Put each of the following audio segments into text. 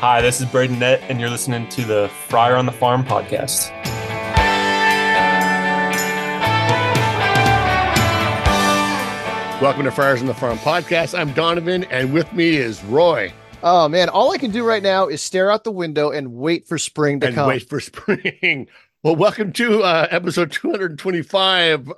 Hi, this is Braden Nett, and you're listening to the Friar on the Farm podcast. Welcome to Friars on the Farm podcast. I'm Donovan, and with me is Roy. Oh, man, all I can do right now is stare out the window and wait for spring to come. Wait for spring. Well, welcome to episode 225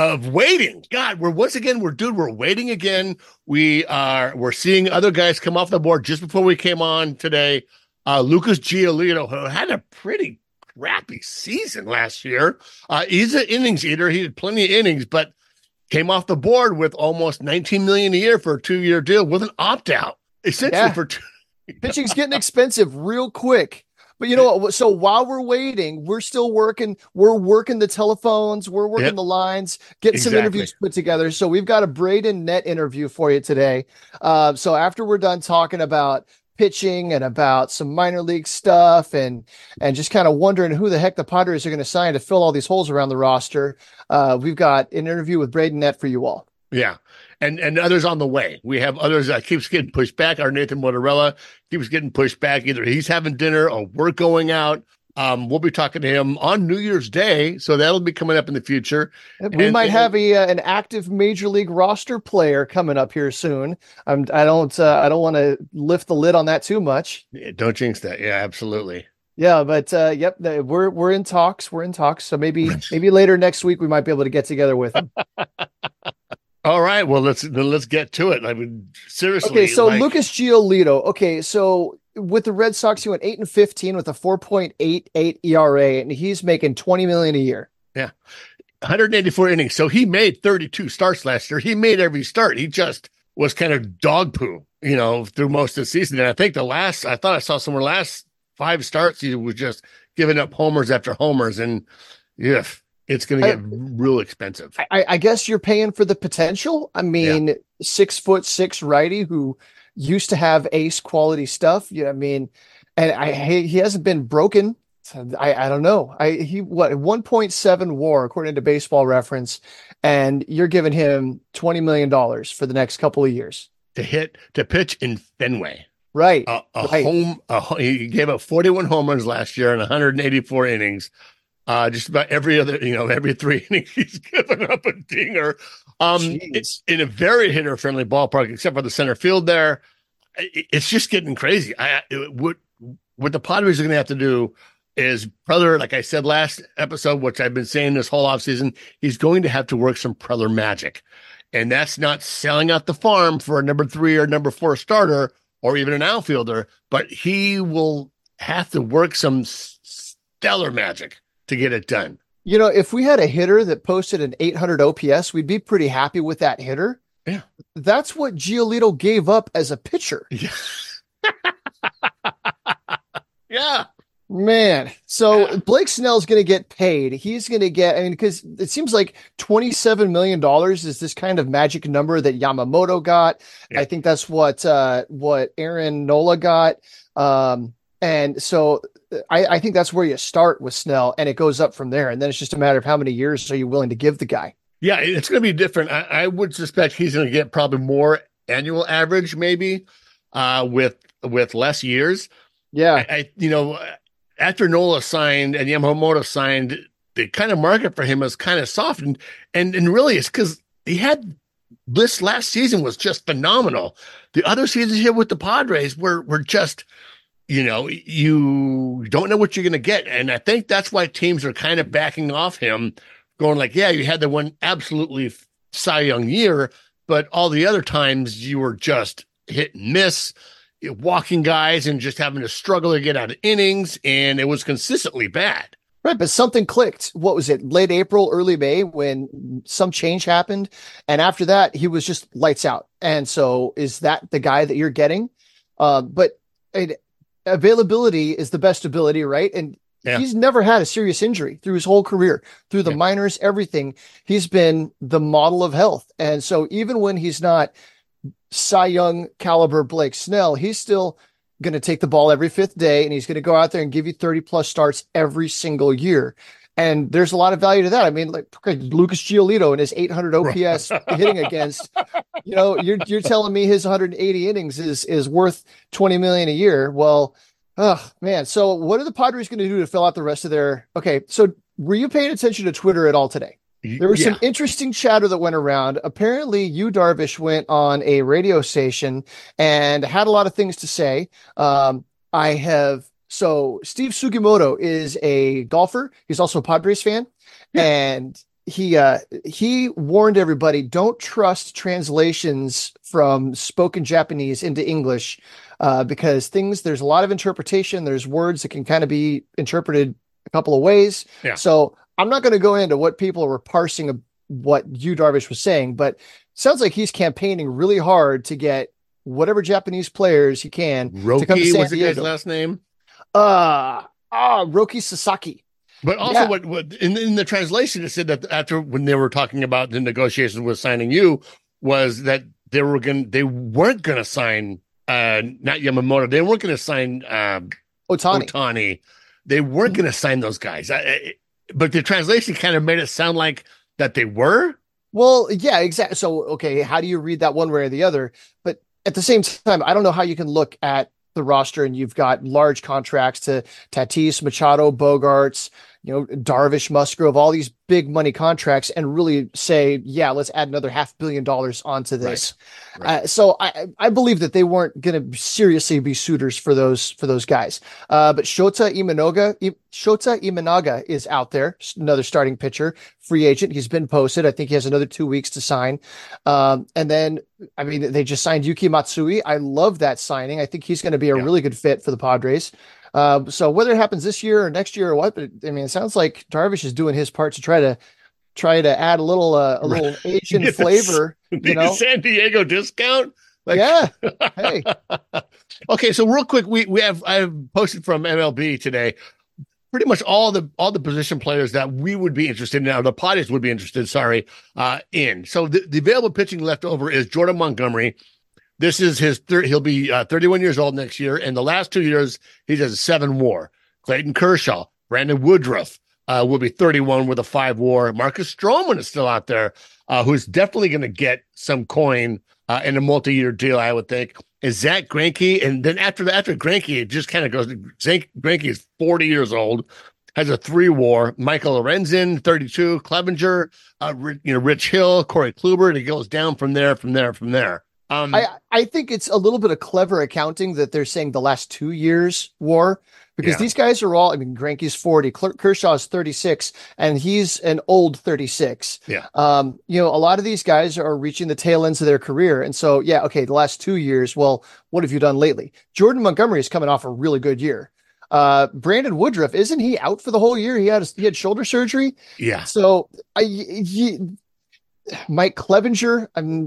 of waiting. God, we're waiting again. We're seeing other guys come off the board just before we came on today. Lucas Giolito, who had a pretty crappy season last year. He's an innings eater. He had plenty of innings, but came off the board with almost $19 million a year for a 2-year deal with an opt-out. Essentially, yeah. Pitching's getting expensive real quick. But you know what? So while we're waiting, we're still working. We're working the telephones. We're working the lines, getting some interviews put together. So we've got a Braden Nett interview for you today. So after we're done talking about pitching and about some minor league stuff and just kind of wondering who the heck the Padres are going to sign to fill all these holes around the roster, we've got an interview with Braden Nett for you all. Yeah. And others on the way. We have others that keeps getting pushed back. Our Nathan Mortarella keeps getting pushed back. Either he's having dinner or we're going out. We'll be talking to him on New Year's Day, so that'll be coming up in the future. We might have an active major league roster player coming up here soon. I don't want to lift the lid on that too much. Yeah, don't jinx that. Yeah, absolutely. Yeah, but we're in talks. So maybe later next week we might be able to get together with him. All right, well, let's get to it. I mean, seriously. Okay, so Lucas Giolito. Okay, so with the Red Sox, he went 8-15 with a 4.88 ERA, and he's making $20 million a year. Yeah, 184 innings. So he made 32 starts last year. He made every start. He just was kind of dog poo, through most of the season. And I think I thought I saw somewhere last 5 starts, he was just giving up homers after homers, and it's going to get real expensive. I guess you're paying for the potential. I mean, 6'6" righty who used to have ace quality stuff. You know what I mean? And he hasn't been broken. I don't know. He 1.7 WAR according to Baseball Reference, and you're giving him $20 million for the next couple of years to pitch in Fenway. Right. He gave up 41 home runs last year and 184 innings. Just about every other, every 3 innings he's given up a dinger. It's in a very hitter-friendly ballpark, except for the center field there. It's just getting crazy. What the Padres are going to have to do is, Preller, like I said last episode, which I've been saying this whole offseason, he's going to have to work some Preller magic. And that's not selling out the farm for a number 3 or number 4 starter or even an outfielder, but he will have to work some stellar magic to get it done. If we had a hitter that posted an 800 OPS, we'd be pretty happy with that hitter. Yeah. That's what Giolito gave up as a pitcher. Yeah. Yeah. Man. So Blake Snell's going to get paid. He's going to get, because it seems like $27 million is this kind of magic number that Yamamoto got. Yeah. I think that's what Aaron Nola got. And so I think that's where you start with Snell, and it goes up from there. And then it's just a matter of how many years are you willing to give the guy? Yeah, it's going to be different. I would suspect he's going to get probably more annual average, maybe with less years. Yeah. After Nola signed and Yamamoto signed, the kind of market for him has kind of softened. And really it's because he had this last season was just phenomenal. The other seasons here with the Padres were just – you don't know what you're going to get. And I think that's why teams are kind of backing off him, going like, yeah, you had the one absolutely Cy Young year, but all the other times you were just hit and miss, walking guys and just having to struggle to get out of innings. And it was consistently bad. Right, but something clicked. What was it? Late April, early May, when some change happened. And after that, he was just lights out. And so is that the guy that you're getting? Availability is the best ability, right? And he's never had a serious injury through his whole career, through the minors, everything. He's been the model of health. And so even when he's not Cy Young caliber Blake Snell, he's still going to take the ball every 5th day, and he's going to go out there and give you 30-plus starts every single year. And there's a lot of value to that. I mean, like Lucas Giolito and his 800 OPS hitting against, you know, you're telling me his 180 innings is worth $20 million a year. Well, oh man. So what are the Padres going to do to fill out the rest of their, okay. So were you paying attention to Twitter at all today? There was some interesting chatter that went around. Apparently, Yu Darvish went on a radio station and had a lot of things to say. So Steve Sugimoto is a golfer. He's also a Padres fan. And he warned everybody, don't trust translations from spoken Japanese into English because there's a lot of interpretation. There's words that can kind of be interpreted a couple of ways. Yeah. So I'm not going to go into what people were parsing of what Yu Darvish was saying, but it sounds like he's campaigning really hard to get whatever Japanese players he can. Roki, to come to San what's the guy's last name? Roki Sasaki. But also, what in the translation it said that after when they were talking about the negotiations with signing you was that they weren't going to sign not Yamamoto, they weren't going to sign Otani. They weren't going to sign those guys. But the translation kind of made it sound like that they were. Well, yeah, exactly. So, okay, how do you read that one way or the other? But at the same time, I don't know how you can look at the roster and you've got large contracts to Tatis, Machado, Bogarts, you know, Darvish, Musgrove, all these big money contracts, and really say, yeah, let's add another $500 million onto this. Right. So I believe that they weren't going to seriously be suitors for those guys. But Shota Imanaga is out there, another starting pitcher, free agent. He's been posted. I think he has another 2 weeks to sign. And then, I mean, they just signed Yuki Matsui. I love that signing. I think he's going to be a really good fit for the Padres. So whether it happens this year or next year or what, but it sounds like Darvish is doing his part to try to add a little Asian flavor. You know, San Diego discount. Like, yeah. Hey. Okay. So real quick, I've posted from MLB today. Pretty much all the position players that we would be interested in, or the Padres would be interested. In so the available pitching left over is Jordan Montgomery. This is his third. He'll be 31 years old next year. And the last 2 years, he has a 7 WAR. Clayton Kershaw, Brandon Woodruff will be 31 with a 5 WAR. Marcus Stroman is still out there, who's definitely going to get some coin in a multi-year deal, I would think. Is Zach Greinke, and then after Greinke, it just kind of goes. Zach Greinke is 40 years old, has a 3 WAR. Michael Lorenzen, 32. Clevinger, Rich Hill, Corey Kluber, and it goes down from there. I think it's a little bit of clever accounting that they're saying the last 2 years WAR, because these guys are all, I mean, Greinke's 40, Kershaw's 36, and he's an old 36. Yeah. A lot of these guys are reaching the tail ends of their career. And so, the last 2 years, well, what have you done lately? Jordan Montgomery is coming off a really good year. Brandon Woodruff, isn't he out for the whole year? He had shoulder surgery. Yeah. So Mike Clevinger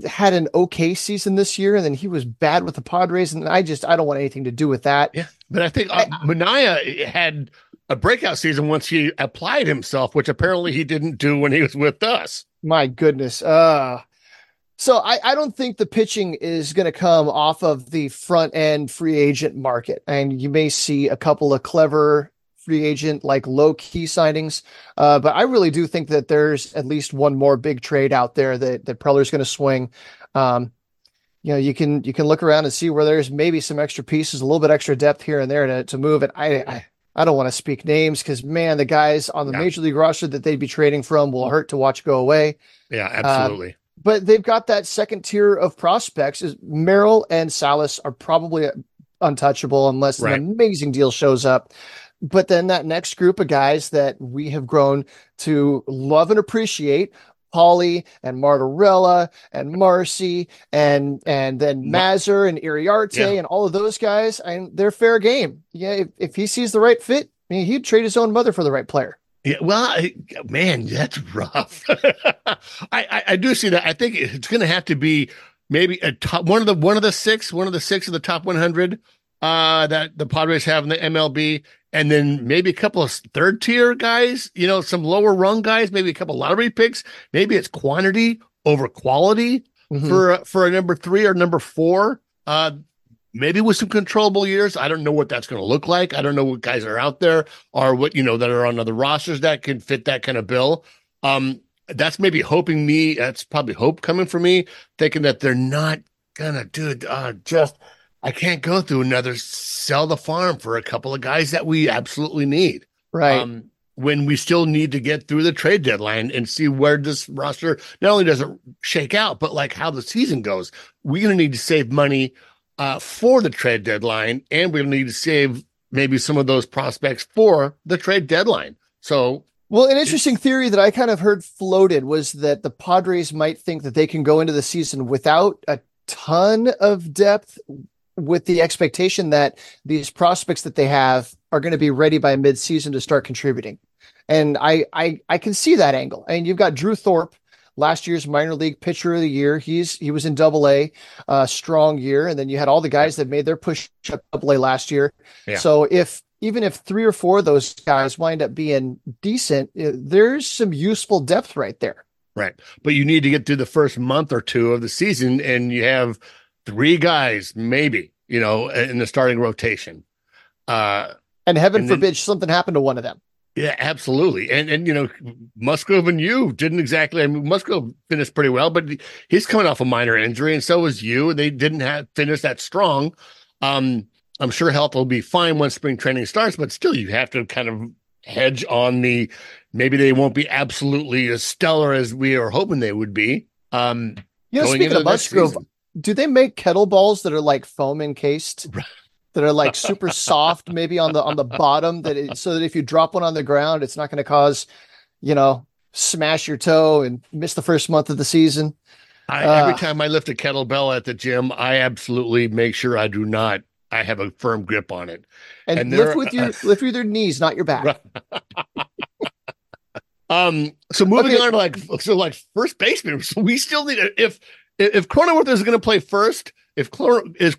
had an okay season this year, and then he was bad with the Padres, and I don't want anything to do with that. Yeah, but I think Minaya had a breakout season once he applied himself, which apparently he didn't do when he was with us. My goodness. So I don't think the pitching is going to come off of the front-end free agent market, and you may see a couple of clever free agent, like low key signings. But I really do think that there's at least one more big trade out there that probably is going to swing. You can look around and see where there's maybe some extra pieces, a little bit extra depth here and there to move. And I don't want to speak names because, man, the guys on the major league roster that they'd be trading from will hurt to watch go away. Yeah, absolutely. But they've got that second tier of prospects. Is Merrill and Salas are probably untouchable unless an amazing deal shows up. But then that next group of guys that we have grown to love and appreciate, Pauly and Martorella and Marcy and then Mazur and Iriarte and all of those guys, and they're fair game. Yeah, if he sees the right fit, I mean, he'd trade his own mother for the right player. Yeah, well, man, that's rough. I do see that. I think it's going to have to be maybe a top one of the six of the top 100 that the Padres have in the MLB. And then maybe a couple of third tier guys, some lower rung guys, maybe a couple lottery picks. Maybe it's quantity over quality for a number 3 or number 4. maybe with some controllable years. I don't know what that's going to look like. I don't know what guys are out there or what, you know, that are on other rosters that can fit that kind of bill. That's maybe hoping me. That's probably hope coming from me, thinking that they're not going to do just I can't go through another sell the farm for a couple of guys that we absolutely need. Right. When we still need to get through the trade deadline and see where this roster not only does it shake out, but like how the season goes. We're going to need to save money for the trade deadline, and we're going to need to save maybe some of those prospects for the trade deadline. So, well, an interesting theory that I kind of heard floated was that the Padres might think that they can go into the season without a ton of depth, with the expectation that these prospects that they have are going to be ready by mid-season to start contributing. And I can see that angle. I mean, you've got Drew Thorpe, last year's minor league pitcher of the year. He was in Double-A, strong year. And then you had all the guys that made their push up Double-A last year. Yeah. So even if 3 or 4 of those guys wind up being decent, there's some useful depth right there. Right. But you need to get through the first month or two of the season, and you have 3 guys, maybe, you know, in the starting rotation. And heaven forbid something happened to one of them. Yeah, absolutely. And you know, Musgrove and you didn't exactly. I mean, Musgrove finished pretty well, but he's coming off a minor injury, and so was you. They didn't finish that strong. I'm sure health will be fine once spring training starts, but still, you have to kind of hedge on the maybe they won't be absolutely as stellar as we are hoping they would be. You know, speaking of Musgrove, do they make kettleballs that are like foam encased? That are like super soft, maybe on the bottom, so that if you drop one on the ground, it's not going to cause, you know, smash your toe and miss the first month of the season. Every time I lift a kettlebell at the gym, I absolutely make sure I have a firm grip on it. And lift with your knees, not your back. So moving on, like first baseman, we still need if Cronenworth is going to play first. If Cron's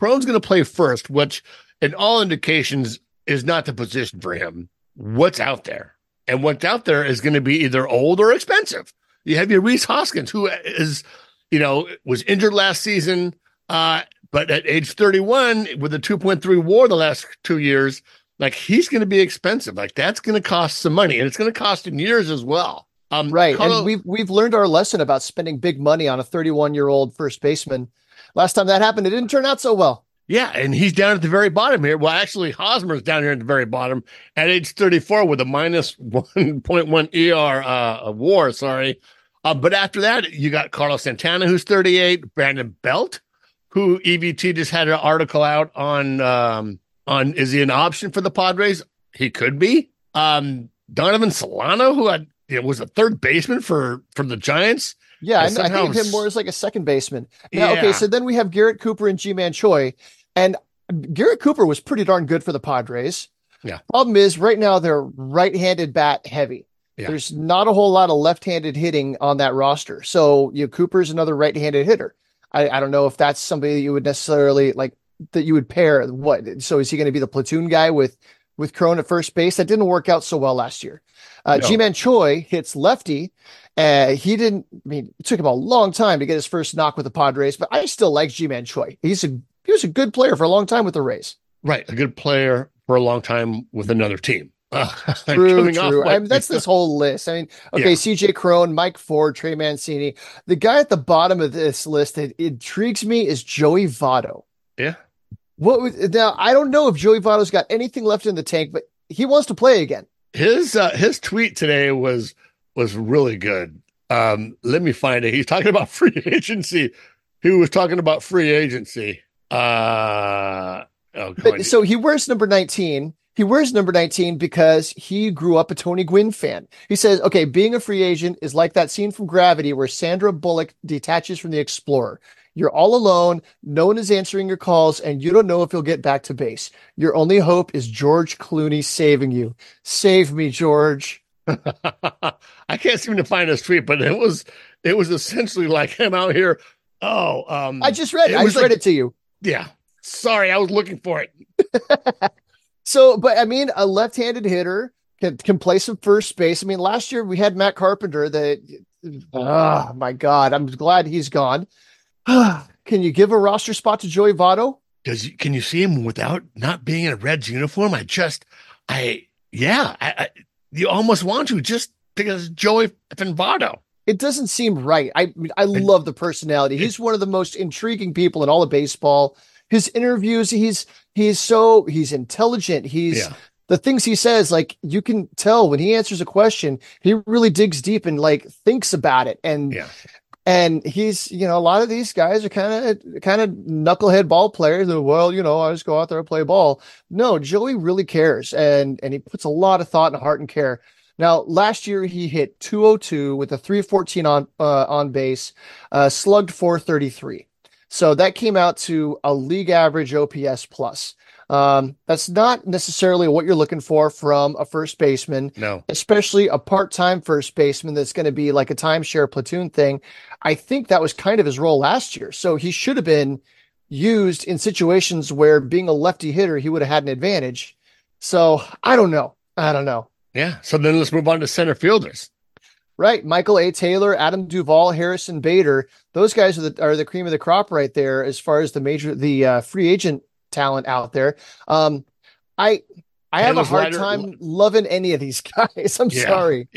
going to play first, which in all indications is not the position for him, what's out there? And what's out there is going to be either old or expensive. You have your Rhys Hoskins, who is, you know, was injured last season, but at age 31 with a 2.3 WAR the last 2 years, like he's going to be expensive. Like that's going to cost some money, and it's going to cost in years as well. Right, and we've learned our lesson about spending big money on a 31-year-old first baseman. Last time that happened, it didn't turn out so well. Yeah, and he's down at the very bottom here. Well, actually, Hosmer's down here at the very bottom at age 34 with a minus 1.1 ER WAR, sorry. But after that, you got Carlos Santana, who's 38, Brandon Belt, who EBT just had an article out on is he an option for the Padres? He could be. Donovan Solano, who was a third baseman for the Giants. Yeah, I think of him more as like a second baseman. Now, yeah. Okay, so then we have Garrett Cooper and G-Man Choi. And Garrett Cooper was pretty darn good for the Padres. Yeah. Problem is, right now, they're right-handed bat heavy. Yeah. There's not a whole lot of left-handed hitting on that roster. So, you know, Cooper's another right-handed hitter. I don't know if that's somebody that you would necessarily, like, that you would pair. What? So is he going to be the platoon guy with Cron at first base? That didn't work out so well last year. No. G-Man Choi hits lefty. It took him a long time to get his first knock with the Padres, but I still like G-Man Choi. He was a good player for a long time with the Rays. Right, a good player for a long time with another team. True. I mean, that's this whole list. I mean, okay, yeah. C.J. Cron, Mike Ford, Trey Mancini. The guy at the bottom of this list that intrigues me is Joey Votto. Yeah. Now, I don't know if Joey Votto's got anything left in the tank, but he wants to play again. His tweet today was really good. Let me find it. He's talking about free agency. He was talking about free agency. So he wears number 19. He wears number 19 because he grew up a Tony Gwynn fan. He says, okay, being a free agent is like that scene from Gravity where Sandra Bullock detaches from the Explorer. You're all alone. No one is answering your calls, and you don't know if you'll get back to base. Your only hope is George Clooney saving you. Save me, George. I can't seem to find his tweet, but it was essentially like him out here. I just read it. I just read it to you. Yeah. Sorry, I was looking for it. So, but I mean, a left-handed hitter can play some first base. I mean, last year we had Matt Carpenter. Oh my God, I'm glad he's gone. Can you give a roster spot to Joey Votto? Can you see him without not being in a Reds uniform? You almost want to, just because Joey Votto. It doesn't seem right. I love the personality. He's one of the most intriguing people in all of baseball. His interviews, he's intelligent. The things he says, like, you can tell when he answers a question, he really digs deep and like thinks about it. And he's, a lot of these guys are kind of knucklehead ball players. I just go out there and play ball. No, Joey really cares. And he puts a lot of thought and heart and care. Now, last year he hit .202 with a .314 on base, slugged .433. So that came out to a league average OPS plus. That's not necessarily what you're looking for from a first baseman. No, especially a part-time first baseman that's going to be like a timeshare platoon thing. I think that was kind of his role last year. So he should have been used in situations where, being a lefty hitter, he would have had an advantage. So I don't know. Yeah. So then let's move on to center fielders. Right. Michael A. Taylor, Adam Duvall, Harrison Bader. Those guys are the cream of the crop right there as far as the free agent talent out there. I have a hard time loving any of these guys. I'm sorry.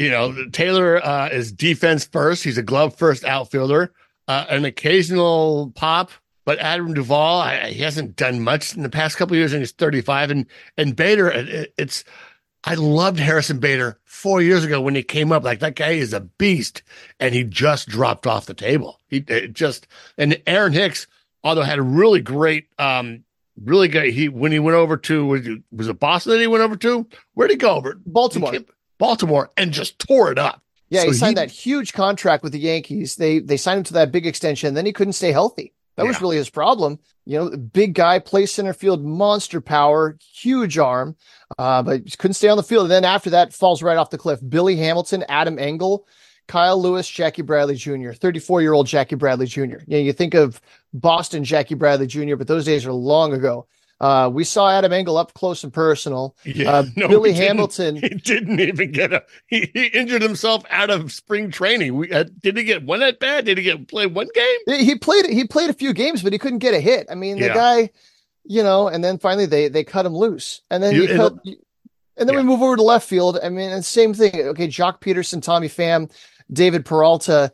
Taylor is defense first. He's a glove first outfielder, an occasional pop. But Adam Duvall, he hasn't done much in the past couple of years, and he's 35. And Bader, I loved Harrison Bader 4 years ago when he came up. Like, that guy is a beast, and he just dropped off the table. And Aaron Hicks, although had a really great. Really good. When he went over to, was it Boston that he went over to? Where'd he go over? Baltimore, and just tore it up. Yeah, so he signed that huge contract with the Yankees. They signed him to that big extension. Then he couldn't stay healthy. That was really his problem. Big guy, plays center field, monster power, huge arm, but couldn't stay on the field. And then after that, falls right off the cliff. Billy Hamilton, Adam Engel, Kyle Lewis, Jackie Bradley Jr., 34-year-old Jackie Bradley Jr. You think of Boston Jackie Bradley Jr., but those days are long ago. We saw Adam Engel up close and personal. Billy Hamilton. He didn't even get a. He injured himself out of spring training. Did he get one at bat? Did he play one game? He played a few games, but he couldn't get a hit. I mean, the guy, and then finally they cut him loose, and then we move over to left field. I mean, and same thing. Okay, Jock Peterson, Tommy Pham, David Peralta.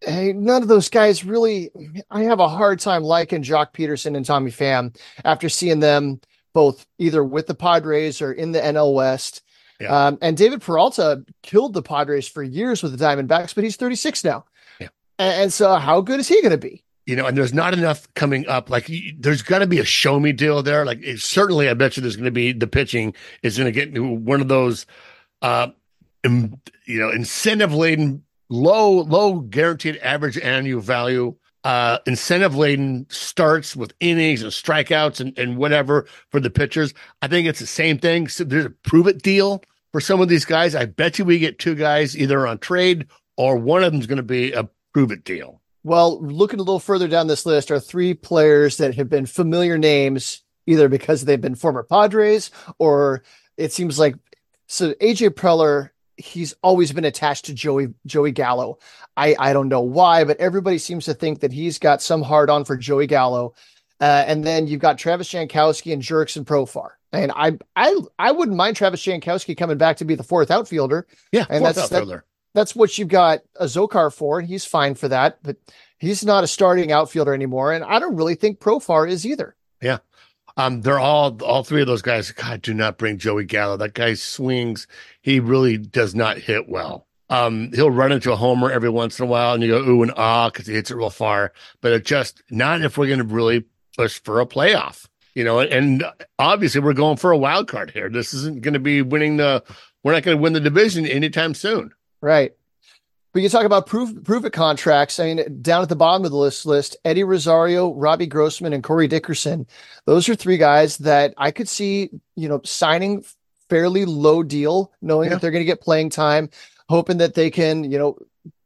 Hey, none of those guys really. I have a hard time liking Jock Peterson and Tommy Pham after seeing them both either with the Padres or in the NL West. Yeah. And David Peralta killed the Padres for years with the Diamondbacks, but he's 36 now. Yeah. And so how good is he going to be? And there's not enough coming up. Like, there's got to be a show me deal there. Like, certainly, I bet you there's going to be, the pitching is going to get one of those, incentive laden. Low guaranteed average annual value, incentive laden starts with innings and strikeouts and whatever for the pitchers. I think it's the same thing. So there's a prove it deal for some of these guys. I bet you we get two guys either on trade or one of them's going to be a prove it deal. Well, looking a little further down this list are three players that have been familiar names, either because they've been former Padres or it seems like. So AJ Preller, he's always been attached to Joey Gallo. I don't know why, but everybody seems to think that he's got some hard on for Joey Gallo. And then you've got Travis Jankowski and Jurickson Profar. And I wouldn't mind Travis Jankowski coming back to be the fourth outfielder. Yeah. And that's what you've got a Zocar for. And he's fine for that, but he's not a starting outfielder anymore. And I don't really think Profar is either. Yeah. They're all three of those guys. God, do not bring Joey Gallo. That guy swings. He really does not hit well. He'll run into a homer every once in a while, and you go ooh and ah because he hits it real far. But it's just not if we're going to really push for a playoff. And obviously we're going for a wild card here. This isn't going to be winning the. We're not going to win the division anytime soon. Right. But you talk about prove it contracts. I mean, down at the bottom of the list, Eddie Rosario, Robbie Grossman, and Corey Dickerson. Those are three guys that I could see, signing fairly low deal, knowing that they're going to get playing time, hoping that they can,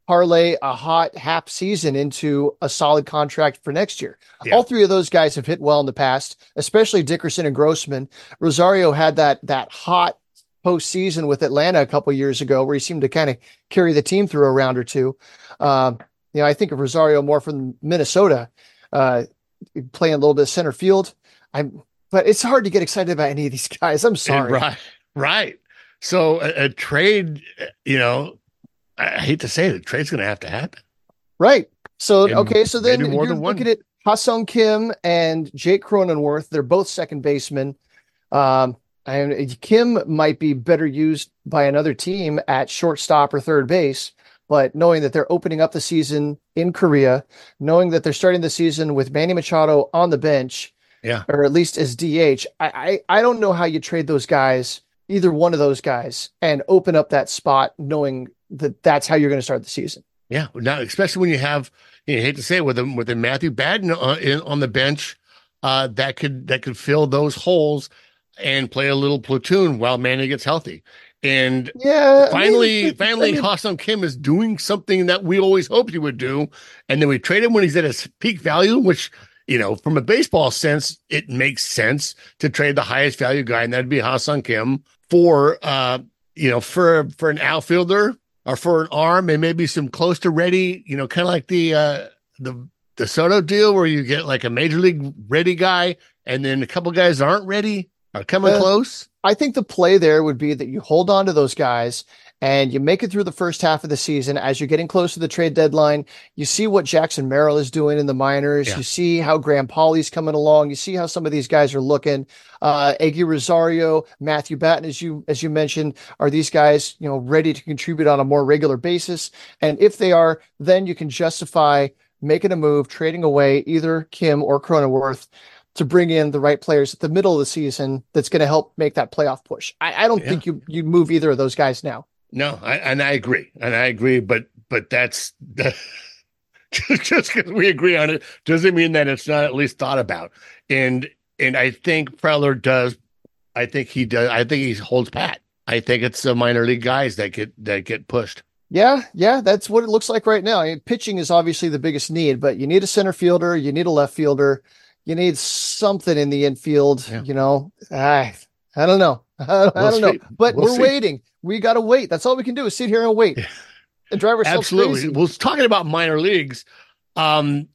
parlay a hot half season into a solid contract for next year. Yeah. All three of those guys have hit well in the past, especially Dickerson and Grossman. Rosario had that hot postseason with Atlanta a couple years ago, where he seemed to kind of carry the team through a round or two. I think of Rosario more from Minnesota, playing a little bit of center field. But it's hard to get excited about any of these guys. I'm sorry. Right. So a trade, I hate to say it, a trade's going to happen. Right. So, so then you're looking at Ha-seong Kim and Jake Cronenworth. They're both second basemen. And Kim might be better used by another team at shortstop or third base, but knowing that they're opening up the season in Korea, knowing that they're starting the season with Manny Machado on the bench, or at least as DH, I don't know how you trade those guys, either one of those guys, and open up that spot knowing that that's how you're going to start the season. Yeah, now especially when you have, you hate to say it, with Matthew Batten on the bench, that could fill those holes and play a little platoon while Manny gets healthy. And finally, Ha-seong Kim is doing something that we always hoped he would do, and then we trade him when he's at his peak value, which, from a baseball sense, it makes sense to trade the highest value guy, and that'd be Ha-seong Kim for an outfielder or for an arm and maybe some close to ready, kind of like the Soto deal where you get like a major league ready guy and then a couple guys aren't ready are coming close. I think the play there would be that you hold on to those guys and you make it through the first half of the season. As you're getting close to the trade deadline, you see what Jackson Merrill is doing in the minors. Yeah. You see how Graham Pauly's coming along. You see how some of these guys are looking. Eggy Rosario, Matthew Batten, as you mentioned, are these guys, ready to contribute on a more regular basis? And if they are, then you can justify making a move, trading away either Kim or Cronenworth to bring in the right players at the middle of the season. That's going to help make that playoff push. I don't think you move either of those guys now. No, I agree. But that's just because we agree on it doesn't mean that it's not at least thought about. And I think Preller does. I think he does. I think he holds pat. I think it's the minor league guys that get pushed. Yeah, that's what it looks like right now. I mean, pitching is obviously the biggest need, but you need a center fielder, you need a left fielder, you need something in the infield. Yeah. I don't know. I don't know. But we're waiting. We got to wait. That's all we can do is sit here and wait. And drive ourselves crazy. Well, talking about minor leagues, the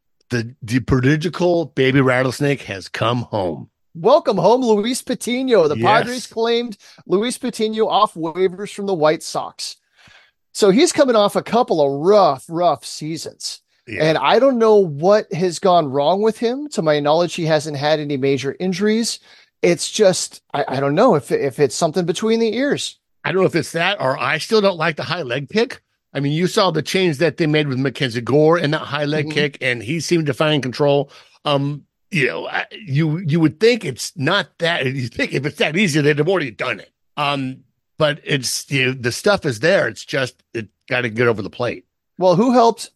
prodigal baby rattlesnake has come home. Welcome home, Luis Patino. The Padres claimed Luis Patino off waivers from the White Sox. So he's coming off a couple of rough seasons. Yeah. And I don't know what has gone wrong with him. To my knowledge, he hasn't had any major injuries. It's just, I don't know if it's something between the ears. I don't know if it's that, or I still don't like the high leg kick. I mean, you saw the change that they made with Mackenzie Gore and that high leg kick, and he seemed to find control. You would think it's not that. You think if it's that easy, they'd have already done it. But it's the stuff is there. It's just it got to get over the plate. Well, who helped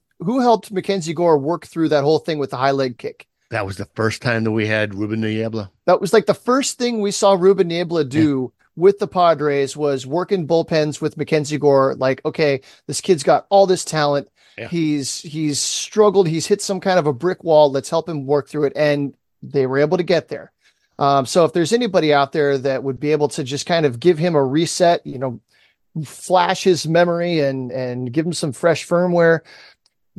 Mackenzie Gore work through that whole thing with the high leg kick? That was the first time that we had Ruben Niebla. That was like the first thing we saw Ruben Niebla do with the Padres was working bullpens with Mackenzie Gore. Like, okay, this kid's got all this talent. Yeah. He's struggled. He's hit some kind of a brick wall. Let's help him work through it. And they were able to get there. So if there's anybody out there that would be able to just kind of give him a reset, flash his memory and give him some fresh firmware,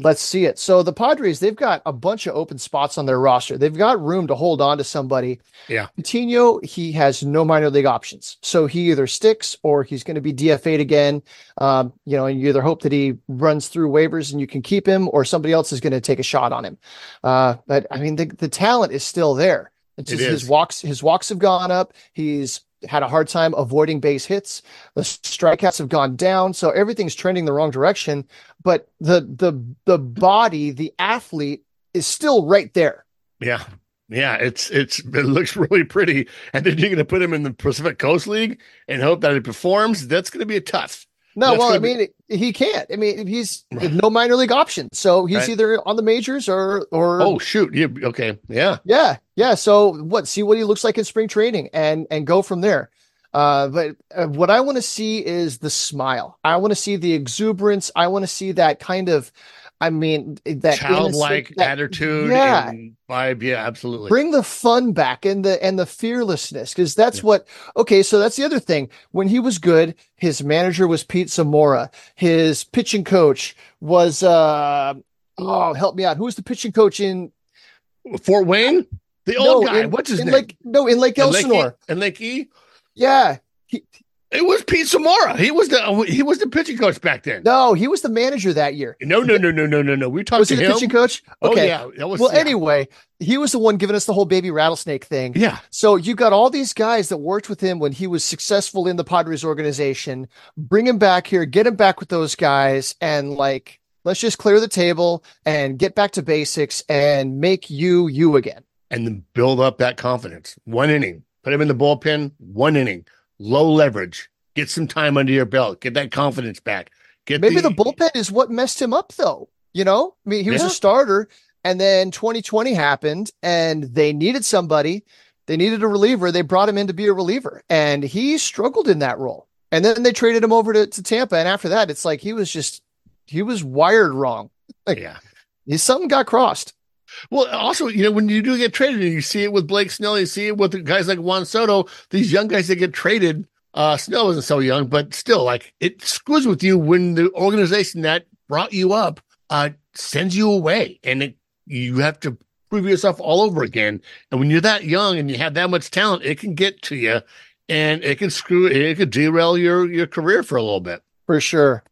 let's see it. So the Padres, they've got a bunch of open spots on their roster. They've got room to hold on to somebody. Yeah. Patino, he has no minor league options. So he either sticks or he's going to be DFA'd again. And you either hope that he runs through waivers and you can keep him, or somebody else is going to take a shot on him. But I mean, the talent is still there. It's just his walks have gone up. He's had a hard time avoiding base hits. The strikeouts have gone down. So everything's trending the wrong direction, but the body, the athlete is still right there. Yeah. Yeah. It looks really pretty. And then you're going to put him in the Pacific Coast League and hope that it performs. That's going to be a tough. No, well, I mean, he can't. I mean, he's no minor league option. So he's either on the majors or. Oh, shoot. Yeah. Okay. Yeah. Yeah. Yeah. So see what he looks like in spring training and go from there. But what I want to see is the smile. I want to see the exuberance. I want to see that kind of, that childlike attitude and vibe. Yeah, absolutely. Bring the fun back and the fearlessness. Cause that's so that's the other thing. When he was good, his manager was Pete Zamora. His pitching coach was, help me out. Who was the pitching coach in Fort Wayne? The old guy. What's his name? In Lake Elsinore. In Lake E? Yeah. It was Pete Zamora. He was the pitching coach back then. No, he was the manager that year. No. We talked to him. Was he the pitching coach? Okay. Oh, yeah. Anyway, he was the one giving us the whole baby rattlesnake thing. Yeah. So you got all these guys that worked with him when he was successful in the Padres organization. Bring him back here. Get him back with those guys. And let's just clear the table and get back to basics and make you again. And then build up that confidence. One inning. Put him in the bullpen. One inning. Low leverage. Get some time under your belt. Get that confidence back. Maybe the bullpen is what messed him up, though. You know, I mean, he was a starter, and then 2020 happened, and they needed somebody. They needed a reliever. They brought him in to be a reliever, and he struggled in that role. And then they traded him over to Tampa, and after that, it's like he was wired wrong. Something got crossed. Well, also, you know, when you do get traded, and you see it with Blake Snell, you see it with guys like Juan Soto, these young guys that get traded. Snell wasn't so young, but still, it screws with you when the organization that brought you up sends you away, and you have to prove yourself all over again. And when you're that young and you have that much talent, it can get to you, and it could derail your career for a little bit. For sure.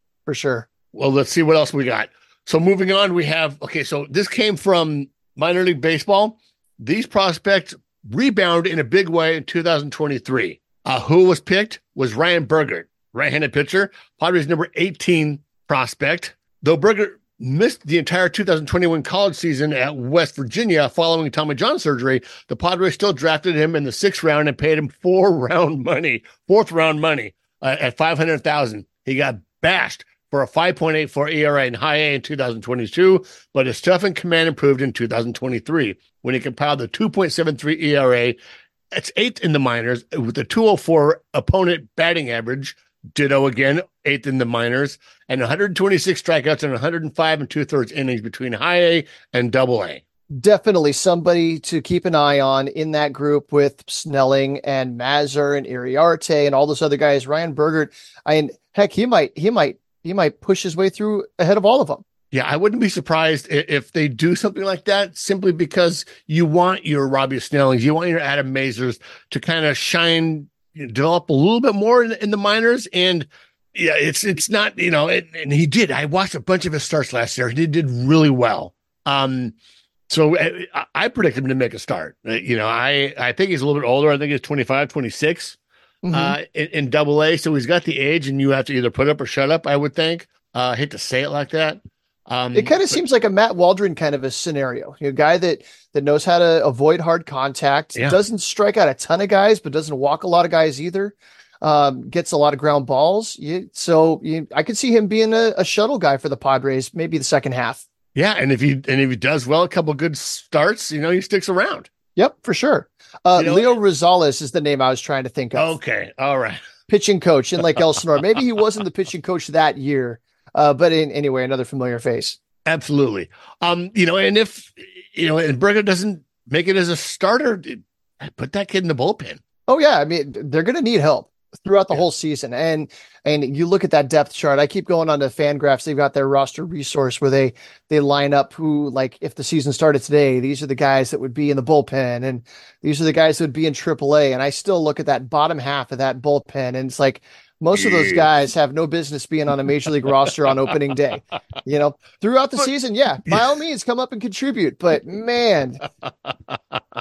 Well, let's see what else we got. So moving on, we have, so this came from minor league baseball. These prospects rebounded in a big way in 2023. Who was picked was Ryan Bergert, right-handed pitcher, Padres number 18 prospect. Though Bergert missed the entire 2021 college season at West Virginia following Tommy John surgery, the Padres still drafted him in the sixth round and paid him fourth round money at $500,000. He got bashed for a 5.84 ERA in high A in 2022, but his stuff and command improved in 2023 when he compiled the 2.73 ERA. It's eighth in the minors with a 204 opponent batting average. Ditto again, eighth in the minors, and 126 strikeouts and 105 and 2/3 innings between high A and double A. Definitely somebody to keep an eye on in that group with Snelling and Mazur and Iriarte and all those other guys. Ryan Bergert, he might push his way through ahead of all of them. Yeah, I wouldn't be surprised if they do something like that, simply because you want your Robbie Snellings, you want your Adam Mazurs to kind of shine, develop a little bit more in the minors. And yeah, it's not, you know, and he did. I watched a bunch of his starts last year. He did really well. So I predict him to make a start. You know, I think he's a little bit older. I think he's 25, 26. Mm-hmm. In double A. So he's got the age, and you have to either put up or shut up, I would think. I hate to say it like that. It kind of seems like a Matt Waldron kind of a scenario. A guy that knows how to avoid hard contact, doesn't strike out a ton of guys, but doesn't walk a lot of guys either. Gets a lot of ground balls. I could see him being a shuttle guy for the Padres, maybe the second half. Yeah, and if he does well, a couple of good starts, you know, he sticks around. Yep, for sure. Leo Rosales is the name I was trying to think of. Okay, all right. Pitching coach in Lake Elsinore. Maybe he wasn't the pitching coach that year, but anyway, another familiar face. Absolutely. And if Berger doesn't make it as a starter, put that kid in the bullpen. Oh yeah, I mean, they're going to need help throughout the whole season. And you look at that depth chart. I keep going on to FanGraphs. They've got their roster resource where they line up who, if the season started today, these are the guys that would be in the bullpen, and these are the guys that would be in AAA. And I still look at that bottom half of that bullpen, and it's like most of those guys have no business being on a major league roster on opening day. You know, throughout the season, by all means, come up and contribute. But man,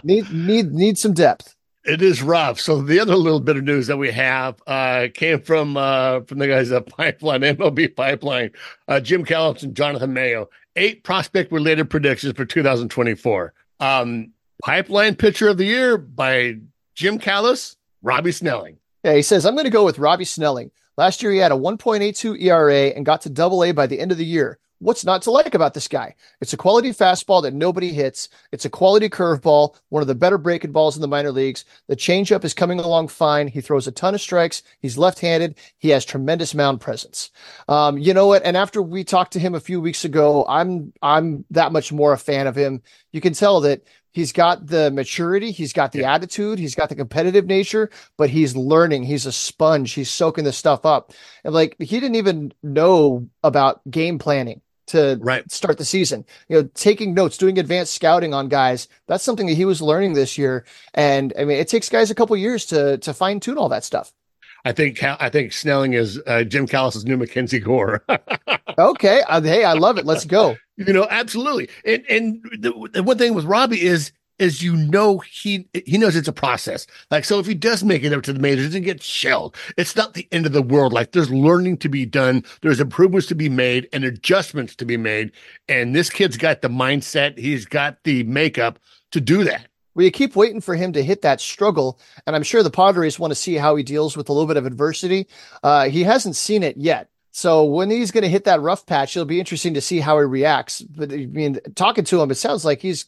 need some depth. It is rough. So the other little bit of news that we have came from the guys at Pipeline, MLB Pipeline, Jim Callis and Jonathan Mayo. 8 prospect-related predictions for 2024. Pipeline Pitcher of the Year by Jim Callis, Robbie Snelling. Yeah, he says, I'm going to go with Robbie Snelling. Last year, he had a 1.82 ERA and got to double-A by the end of the year. What's not to like about this guy? It's a quality fastball that nobody hits. It's a quality curveball, one of the better breaking balls in the minor leagues. The changeup is coming along fine. He throws a ton of strikes. He's left-handed. He has tremendous mound presence. You know what? And after we talked to him a few weeks ago, I'm that much more a fan of him. You can tell that he's got the maturity. He's got the attitude. He's got the competitive nature, but he's learning. He's a sponge. He's soaking this stuff up. And he didn't even know about game planning to start the season. You know, taking notes, doing advanced scouting on guys, that's something that he was learning this year. And I mean, it takes guys a couple years to fine tune all that stuff. I think Snelling is Jim Callis' new Mackenzie Gore. Okay. Hey, I love it. Let's go. You know, absolutely. And the one thing with Robbie is you know, he knows it's a process. Like, so if he does make it up to the majors and get shelled, it's not the end of the world. Like, there's learning to be done. There's improvements to be made and adjustments to be made. And this kid's got the mindset. He's got the makeup to do that. Well, you keep waiting for him to hit that struggle, and I'm sure the Padres want to see how he deals with a little bit of adversity. He hasn't seen it yet. So when he's going to hit that rough patch, it'll be interesting to see how he reacts. But I mean, talking to him, it sounds like he's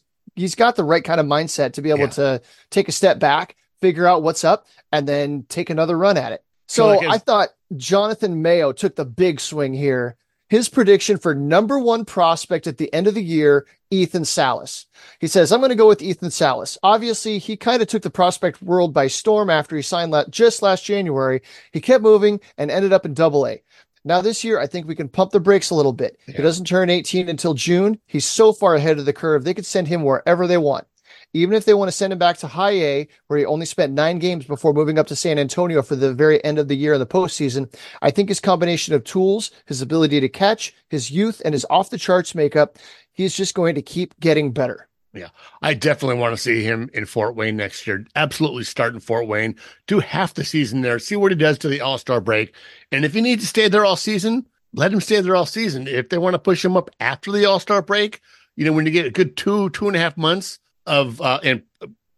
got the right kind of mindset to be able to take a step back, figure out what's up, and then take another run at it. So I thought Jonathan Mayo took the big swing here. His prediction for number one prospect at the end of the year, Ethan Salas. He says, I'm going to go with Ethan Salas. Obviously, he kind of took the prospect world by storm after he signed just last January. He kept moving and ended up in Double-A. Now this year, I think we can pump the brakes a little bit. Yeah. He doesn't turn 18 until June. He's so far ahead of the curve, they could send him wherever they want. Even if they want to send him back to High A, where he only spent 9 games before moving up to San Antonio for the very end of the year in the postseason, I think his combination of tools, his ability to catch, his youth, and his off-the-charts makeup, he's just going to keep getting better. Yeah, I definitely want to see him in Fort Wayne next year. Absolutely start in Fort Wayne. Do half the season there. See what he does to the All-Star break. And if he needs to stay there all season, let him stay there all season. If they want to push him up after the All-Star break, you know, when you get a good 2.5 months of and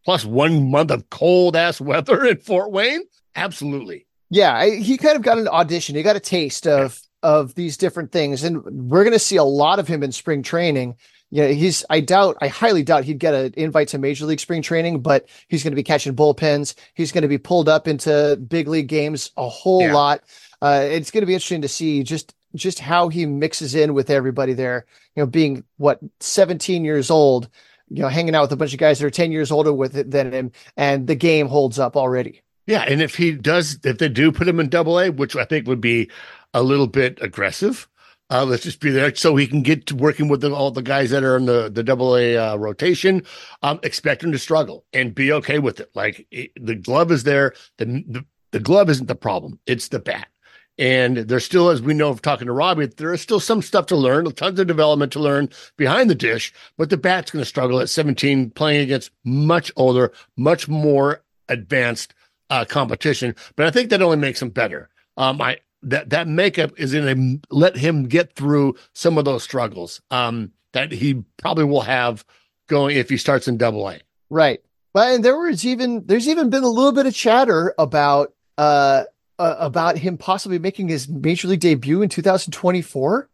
plus 1 month of cold-ass weather in Fort Wayne, absolutely. Yeah, he kind of got an audition. He got a taste of these different things. And we're going to see a lot of him in spring training. Yeah, I highly doubt he'd get an invite to Major League spring training, but he's going to be catching bullpens. He's going to be pulled up into big league games a whole lot. It's going to be interesting to see just how he mixes in with everybody there. You know, being 17 years old, you know, hanging out with a bunch of guys that are 10 years older than him, and the game holds up already. Yeah, and if they do put him in Double-A, which I think would be a little bit aggressive. Let's just be there so he can get to working with all the guys that are in the Double-A rotation. Expect him to struggle and be okay with it. Like the glove is there. The glove isn't the problem. It's the bat. And there's still, as we know, talking to Robbie, there is still some stuff to learn, tons of development to learn behind the dish, but the bat's going to struggle at 17 playing against much older, much more advanced competition. But I think that only makes him better. That makeup is in him. Let him get through some of those struggles that he probably will have going if he starts in Double-A. Right. Well, and there's even been a little bit of chatter about him possibly making his Major League debut in 2024.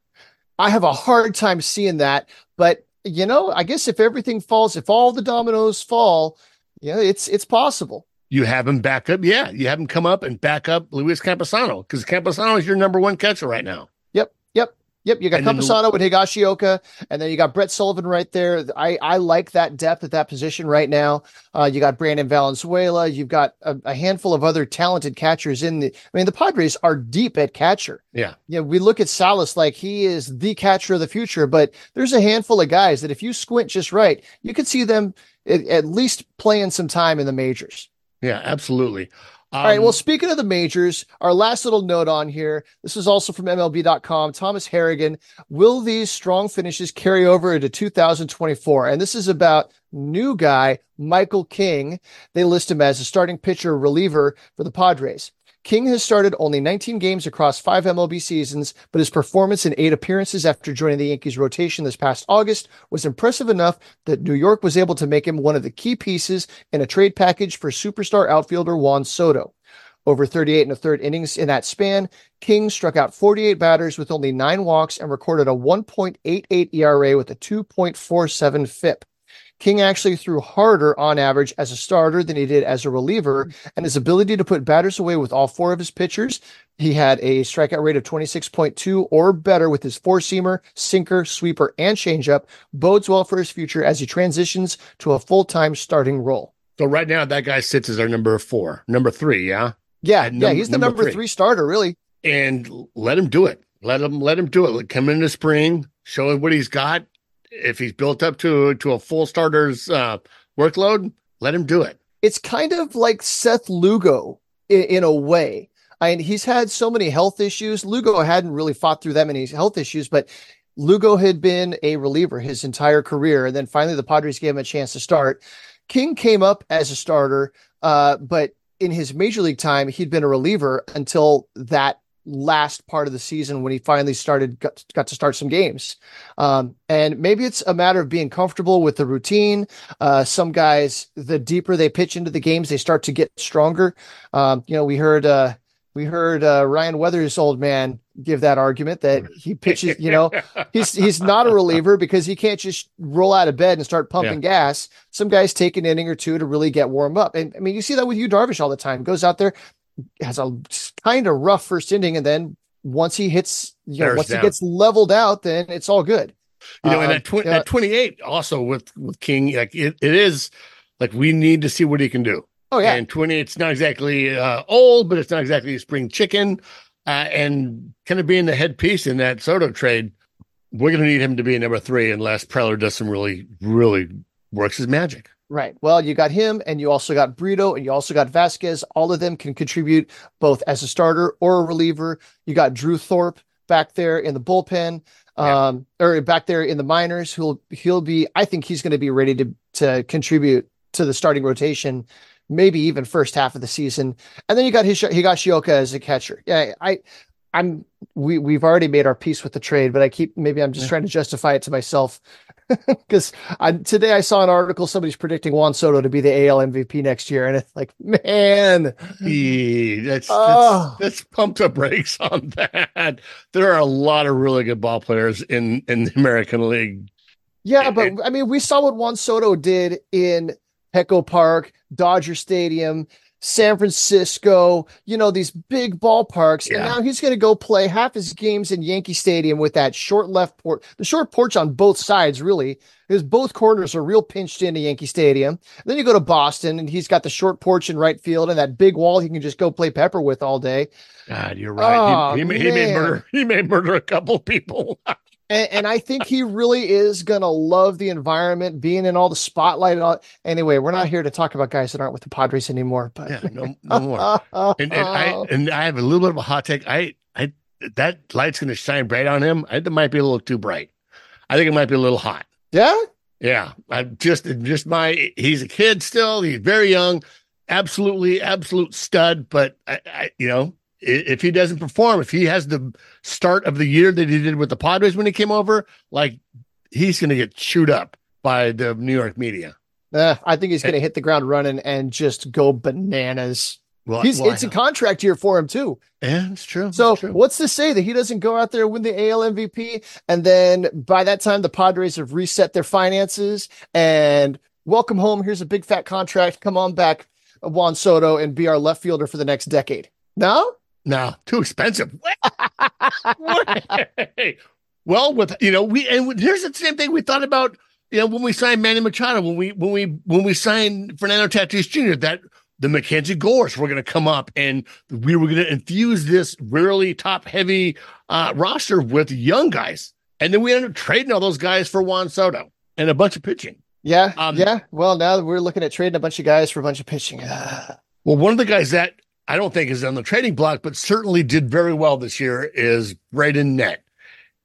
I have a hard time seeing that, but you know, I guess if all the dominoes fall, yeah, it's possible. You have him back up. Yeah, you have him come up and back up Luis Campusano, because Campusano is your number one catcher right now. Yep. You got Campusano with Higashioka, and then you got Brett Sullivan right there. I like that depth at that position right now. You got Brandon Valenzuela. You've got a handful of other talented catchers the Padres are deep at catcher. Yeah. Yeah. You know, we look at Salas like he is the catcher of the future, but there's a handful of guys that if you squint just right, you could see them at least playing some time in the majors. Yeah, absolutely. All right. Well, speaking of the majors, our last little note on here. This is also from MLB.com. Thomas Harrigan. Will these strong finishes carry over into 2024? And this is about new guy Michael King. They list him as a starting pitcher reliever for the Padres. King has started only 19 games across 5 MLB seasons, but his performance in 8 appearances after joining the Yankees rotation this past August was impressive enough that New York was able to make him one of the key pieces in a trade package for superstar outfielder Juan Soto. Over 38 and a third innings in that span, King struck out 48 batters with only 9 walks and recorded a 1.88 ERA with a 2.47 FIP. King actually threw harder on average as a starter than he did as a reliever, and his ability to put batters away with all 4 of his pitchers. He had a strikeout rate of 26.2 or better with his 4-seamer, sinker, sweeper, and changeup, bodes well for his future as he transitions to a full-time starting role. So right now, that guy sits as our number 3, yeah? Yeah, he's the number three starter, really. And let him do it. Let him do it. Let him in the spring, show him what he's got. If he's built up to a full starter's workload, let him do it. It's kind of like Seth Lugo in a way. I mean, he's had so many health issues. Lugo hadn't really fought through that many health issues, but Lugo had been a reliever his entire career. And then finally the Padres gave him a chance to start. King came up as a starter, but in his major league time, he'd been a reliever until that last part of the season when he finally got to start some games. And maybe it's a matter of being comfortable with the routine. Some guys, the deeper they pitch into the games, they start to get stronger. We heard Ryan Weathers' old man give that argument that he pitches, he's not a reliever because he can't just roll out of bed and start pumping gas. Some guys take an inning or two to really get warmed up. And I mean, you see that with Yu Darvish all the time. Goes out there, has a kind of rough first inning, and then once he hits, he gets leveled out, then it's all good. And at 28 also with King, like it is like, we need to see what he can do. Oh, yeah. And 28's not exactly old, but it's not exactly a spring chicken. And kind of being the headpiece in that Soto trade, we're going to need him to be number 3 unless Preller does some really, really works his magic. Right. Well, you got him, and you also got Brito, and you also got Vasquez. All of them can contribute both as a starter or a reliever. You got Drew Thorpe back there in the bullpen, or back there in the minors. I think he's going to be ready to contribute to the starting rotation, maybe even first half of the season. And then you got Higashioka as a catcher. Yeah. We've already made our peace with the trade, but I'm just trying to justify it to myself because today I saw an article, somebody's predicting Juan Soto to be the AL MVP next year. And it's like, man, that's pumped the brakes on that. There are a lot of really good ball players in the American League. Yeah. But I mean, we saw what Juan Soto did in Petco Park, Dodger Stadium, San Francisco, these big ballparks. Yeah. And now he's going to go play half his games in Yankee Stadium with that short left porch. The short porch on both sides, really, because both corners are real pinched into Yankee Stadium. And then you go to Boston, and he's got the short porch in right field and that big wall he can just go play pepper with all day. God, you're right. Oh, he may murder a couple people. And I think he really is going to love the environment, being in all the spotlight. And all. Anyway, we're not here to talk about guys that aren't with the Padres anymore. But yeah, no more. And I have a little bit of a hot take. I that light's going to shine bright on him. It might be a little too bright. I think it might be a little hot. Yeah? Yeah. He's a kid still. He's very young. Absolutely, absolute stud. But, I if he doesn't perform, if he has the start of the year that he did with the Padres when he came over, like, he's going to get chewed up by the New York media. I think he's going to hit the ground running and just go bananas. Well, it's a contract year for him too. Yeah, it's true. So it's true. What's to say that he doesn't go out there and win the AL MVP? And then by that time, the Padres have reset their finances and welcome home. Here's a big fat contract. Come on back, Juan Soto, and be our left fielder for the next decade. No? No, too expensive. Well, here's the same thing we thought about, when we signed Manny Machado, when we signed Fernando Tatis Jr., that the Mackenzie Gores were going to come up, and we were going to infuse this really top heavy roster with young guys, and then we ended up trading all those guys for Juan Soto and a bunch of pitching. Yeah, yeah. Well, now we're looking at trading a bunch of guys for a bunch of pitching. Well, one of the guys that I don't think is on the trading block, but certainly did very well this year is Braden Nett.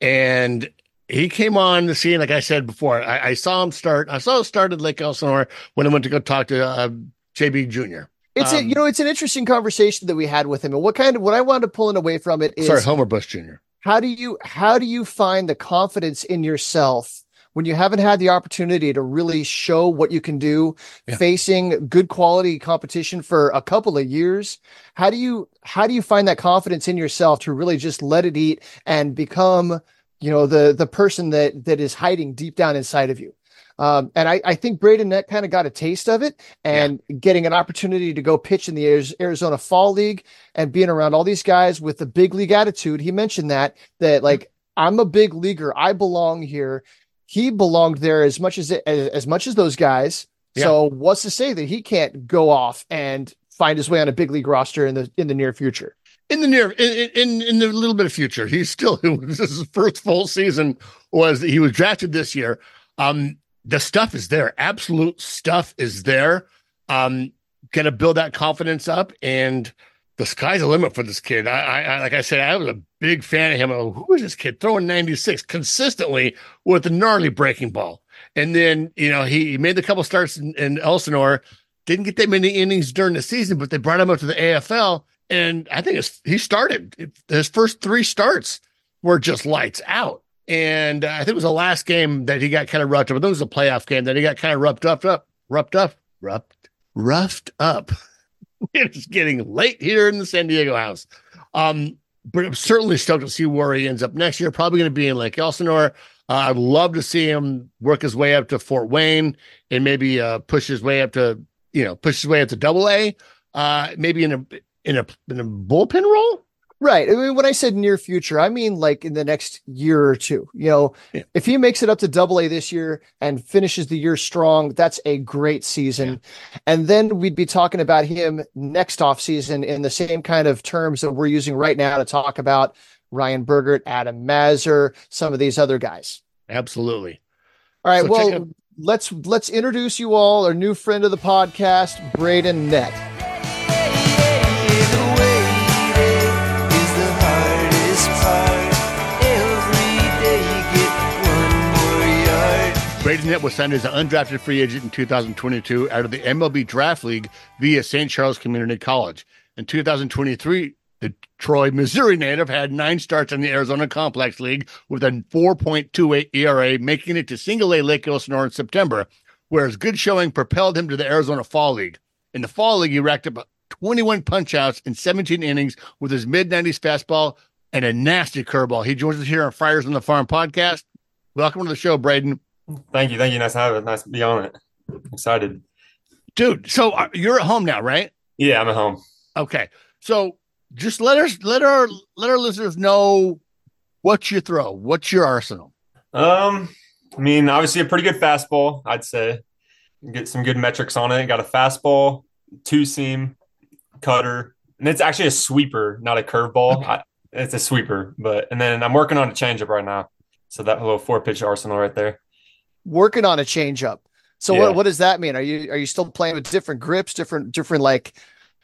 And he came on the scene, like I said before. I saw him start. I saw him start at Lake Elsinore when I went to go talk to JB Jr. It's it's an interesting conversation that we had with him. And what I wanted to pull away from it is Homer Bush Jr. How do you find the confidence in yourself when you haven't had the opportunity to really show what you can do, facing good quality competition for a couple of years? How do you find that confidence in yourself to really just let it eat and become, the person that is hiding deep down inside of you? And I think Braden Nett kind of got a taste of it, and getting an opportunity to go pitch in the Arizona Fall League and being around all these guys with the big league attitude. He mentioned that like, I'm a big leaguer. I belong here. He belonged there as much as those guys. Yeah. So what's to say that he can't go off and find his way on a big league roster in the near future? in the little bit of future. He's still, his first full season was, he was drafted this year. The stuff is there. Absolute stuff is there. Going to build that confidence up, and the sky's the limit for this kid. I like I said, I was a big fan of him. Like, who is this kid throwing 96 consistently with a gnarly breaking ball? And then, you know, he made a couple starts in Elsinore, didn't get that many innings during the season, but they brought him up to the AFL, and I think he started. His first three starts were just lights out. And I think it was the last game that he got kind of roughed up. I think it was a playoff game that he got kind of roughed up. It's getting late here in the San Diego house. But I'm certainly stoked to see where he ends up next year. Probably going to be in Lake Elsinore. I'd love to see him work his way up to Fort Wayne and maybe push his way up to Double A, maybe in a bullpen role. Right. I mean, when I said near future, I mean like in the next year or two. You know, yeah. If he makes it up to Double A this year and finishes the year strong, that's a great season. Yeah. And then we'd be talking about him next offseason in the same kind of terms that we're using right now to talk about Ryan Bergert, Adam Mazur, some of these other guys. Absolutely. All right. So well, let's introduce you all, our new friend of the podcast, Braden Nett. Braden Nett was signed as an undrafted free agent in 2022 out of the MLB Draft League via St. Charles Community College. In 2023, the Troy, Missouri native had 9 starts in the Arizona Complex League with a 4.28 ERA, making it to Single A Lake Elsinore in September, where his good showing propelled him to the Arizona Fall League. In the Fall League, he racked up 21 punch-outs in 17 innings with his mid-90s fastball and a nasty curveball. He joins us here on Friars on the Farm podcast. Welcome to the show, Braden. Thank you. Thank you. Nice to have it. Nice to be on it. Excited. Dude, so you're at home now, right? Yeah, I'm at home. Okay. So just let our listeners know what you throw. What's your arsenal? I mean, obviously a pretty good fastball, I'd say. Get some good metrics on it. Got a fastball, two-seam, cutter, and it's actually a sweeper, not a curveball. Okay. It's a sweeper, and then I'm working on a changeup right now. So that little 4-pitch arsenal right there. Working on a changeup. So yeah. What does that mean? Are you still playing with different grips, different like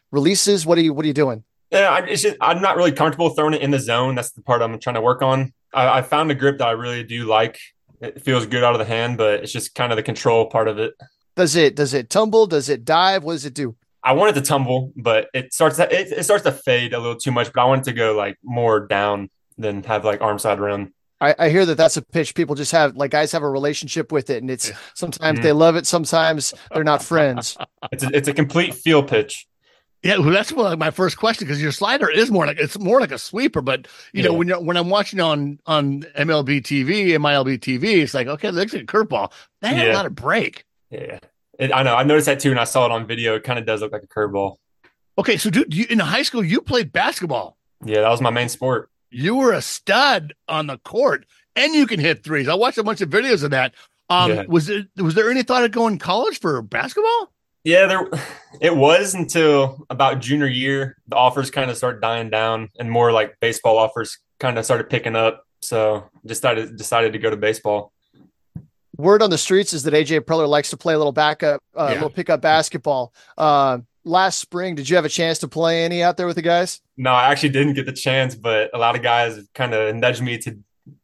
releases? What are you doing? Yeah, I'm not really comfortable throwing it in the zone. That's the part I'm trying to work on. I found a grip that I really do like. It feels good out of the hand, but it's just kind of the control part of it. Does it tumble? Does it dive? What does it do? I want it to tumble, but it starts to fade a little too much. But I want it to go like more down than have like arm side run. I hear that's a pitch people just have, like guys have a relationship with it, and it's sometimes they love it, sometimes they're not friends. It's a complete feel pitch. Yeah, well, that's like my first question, because your slider is more like a sweeper. But you know, when I'm watching on MLB TV and MLB TV, it's like, okay, looks like a curveball. That ain't not a break. Yeah, I know. I noticed that too, and I saw it on video. It kind of does look like a curveball. Okay, so dude, in high school you played basketball. Yeah, that was my main sport. You were a stud on the court, and you can hit threes. I watched a bunch of videos of that. Was there any thought of going to college for basketball? Yeah, it was until about junior year. The offers kind of started dying down, and more like baseball offers kind of started picking up. So decided to go to baseball. Word on the streets is that AJ Preller likes to play a little backup, little pickup basketball. Last spring, did you have a chance to play any out there with the guys? No, I actually didn't get the chance, but a lot of guys kind of nudged me to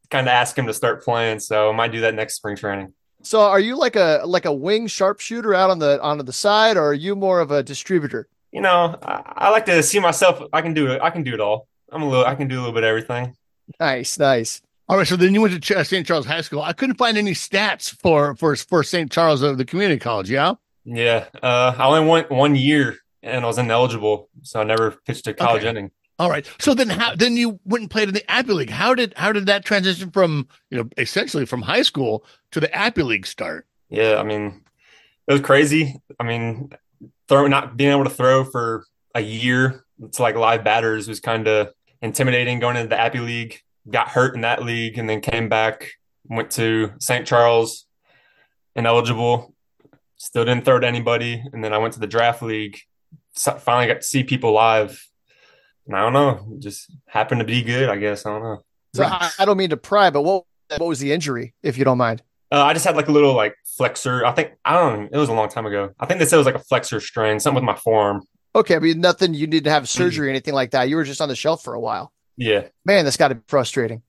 kind of ask him to start playing. So I might do that next spring training. So are you like a wing sharpshooter out on the side, or are you more of a distributor? You know, I like to see myself. I can do it all. I can do a little bit of everything. Nice. All right. So then you went to St. Charles High School. I couldn't find any stats for St. Charles of the community college. Yeah. Yeah, I only went 1 year, and I was ineligible, so I never pitched a college inning. All right, so then you went and played in the Appy League. How did that transition from, you know, essentially from high school to the Appy League start? Yeah, I mean, it was crazy. I mean, not being able to throw for a year to like live batters was kind of intimidating. Going into the Appy League, got hurt in that league, and then came back, went to St. Charles, ineligible. Still didn't throw to anybody. And then I went to the draft league, finally got to see people live. I don't know. Just happened to be good, I guess. I don't know. So I don't mean to pry, but what was the injury, if you don't mind? I just had like a little like flexor. It was a long time ago. I think they said it was like a flexor strain, something with my forearm. Okay, I mean, nothing you need to have surgery or anything like that. You were just on the shelf for a while. Yeah. Man, that's got to be frustrating.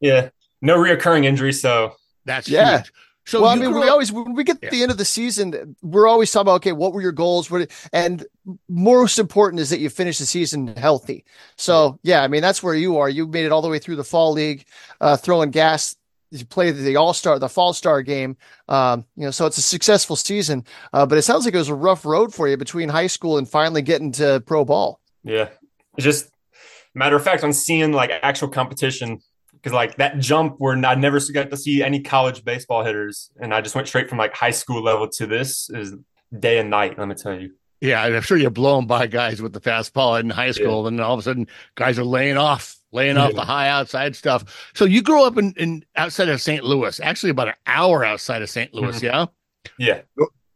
Yeah. No reoccurring injury, so. That's huge. So well, I mean, when we get to the end of the season, we're always talking about, okay, what were your goals? And most important is that you finish the season healthy. So, yeah, I mean, that's where you are. You made it all the way through the fall league, throwing gas. You played the fall star game. So it's a successful season, but it sounds like it was a rough road for you between high school and finally getting to pro ball. Yeah. It's just matter of fact, I'm seeing like actual competition. Because like that jump where I never got to see any college baseball hitters, and I just went straight from like high school level to this is day and night, let me tell you. Yeah, and I'm sure you're blown by guys with the fastball in high school, and all of a sudden guys are laying off the high outside stuff. So you grew up in outside of St. Louis, actually about an hour outside of St. Louis, Yeah. You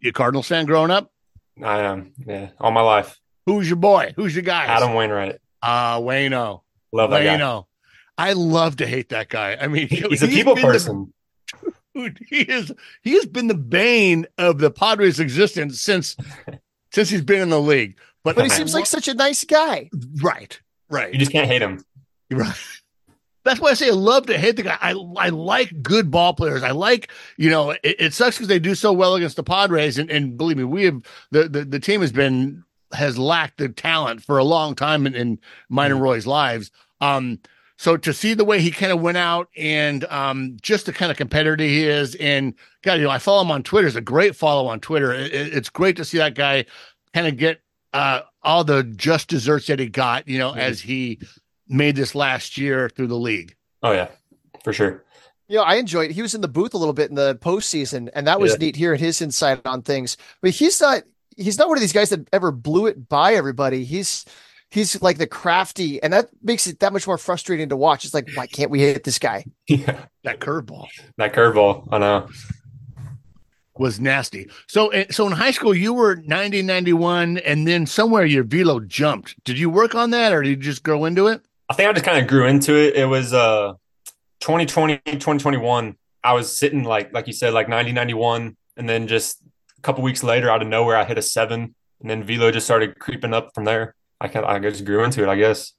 a Cardinals fan growing up? I am, yeah, all my life. Who's your boy? Who's your guy? Adam Wainwright. Waino. Love that guy. I love to hate that guy. I mean, he's a people person. He has been the bane of the Padres' existence since he's been in the league. But he seems like such a nice guy. Right. You just can't hate him. Right. That's why I say I love to hate the guy. I like good ball players. I like, it sucks because they do so well against the Padres. And believe me, we have the team has lacked the talent for a long time in mine and Roy's lives. So to see the way he kind of went out and just the kind of competitor he is, and God, I follow him on Twitter. It's a great follow on Twitter. It's great to see that guy kind of get all the just desserts that he got, as he made this last year through the league. Oh yeah, for sure. I enjoyed it. He was in the booth a little bit in the postseason, and that was neat hearing his insight on things. But he's not one of these guys that ever blew it by everybody. He's like the crafty, and that makes it that much more frustrating to watch. It's like, why can't we hit this guy? Yeah. That curveball. I know. Was nasty. So in high school, you were 90, 91, and then somewhere your velo jumped. Did you work on that, or did you just grow into it? I think I just kind of grew into it. It was 2020, 2021. I was sitting, like you said, like 90, 91, and then just a couple weeks later, out of nowhere, I hit a 7, and then velo just started creeping up from there. I just grew into it, I guess.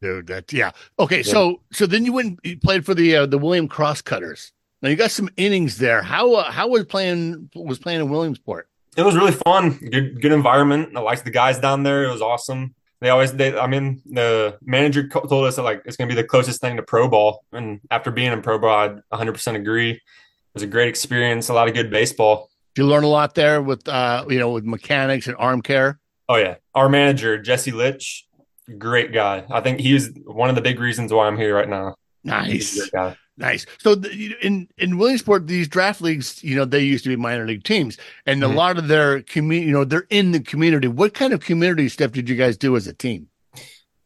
Dude, yeah. Okay, yeah. So then you played for the William Crosscutters. Now you got some innings there. How was playing in Williamsport? It was really fun. Good environment. I liked the guys down there. It was awesome. The manager told us that like it's going to be the closest thing to pro ball, and after being in pro ball, I 100% agree. It was a great experience. A lot of good baseball. Did you learn a lot there with with mechanics and arm care? Oh, yeah. Our manager, Jesse Litch, great guy. I think he's one of the big reasons why I'm here right now. Nice. So in Williamsport, these draft leagues, they used to be minor league teams. And a lot of their community, they're in the community. What kind of community stuff did you guys do as a team?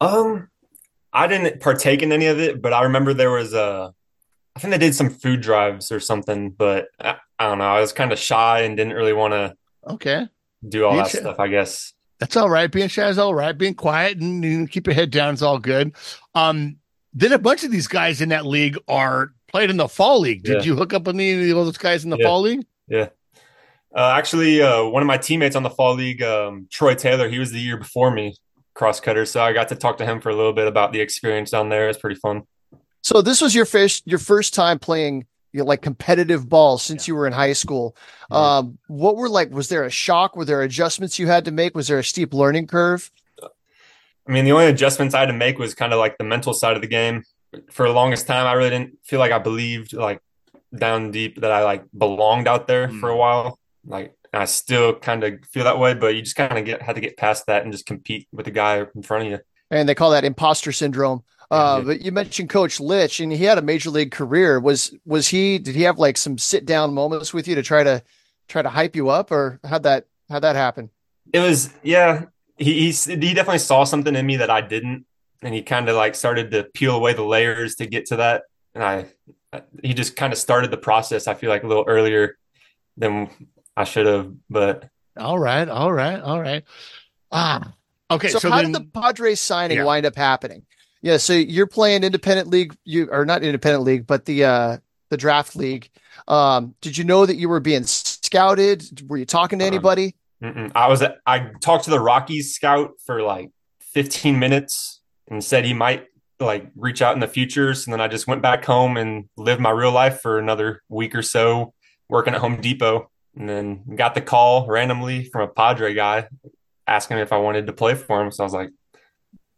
I didn't partake in any of it, but I remember there was I think they did some food drives or something, but I don't know. I was kind of shy and didn't really want to do all that stuff, I guess. That's all right. Being shy is all right. Being quiet and keep your head down is all good. Then a bunch of these guys in that league are played in the fall league. Did you hook up with any of those guys in the fall league? Yeah. Actually, one of my teammates on the fall league, Troy Taylor, he was the year before me, crosscutter. So I got to talk to him for a little bit about the experience down there. It's pretty fun. So this was your first time playing like competitive ball since you were in high school. What were was there a shock? Were there adjustments you had to make? Was there a steep learning curve? I mean, the only adjustments I had to make was kind of like the mental side of the game. For the longest time, I really didn't feel like I believed like down deep that I like belonged out there for a while. Like I still kind of feel that way, but you just kind of had to get past that and just compete with the guy in front of you. And they call that imposter syndrome. But you mentioned Coach Litch, and he had a major league career. Did he have like some sit down moments with you to try to hype you up, or how'd that happen? It was, he definitely saw something in me that I didn't. And he kind of like started to peel away the layers to get to that. And he just kind of started the process. I feel like a little earlier than I should have, but. All right. Okay. So how did the Padres signing wind up happening? Yeah. So you're playing independent league, but the draft league. Did you know that you were being scouted? Were you talking to anybody? I talked to the Rockies scout for like 15 minutes and said he might like reach out in the future. So then I just went back home and lived my real life for another week or so, working at Home Depot, and then got the call randomly from a Padre guy asking me if I wanted to play for him. So I was like,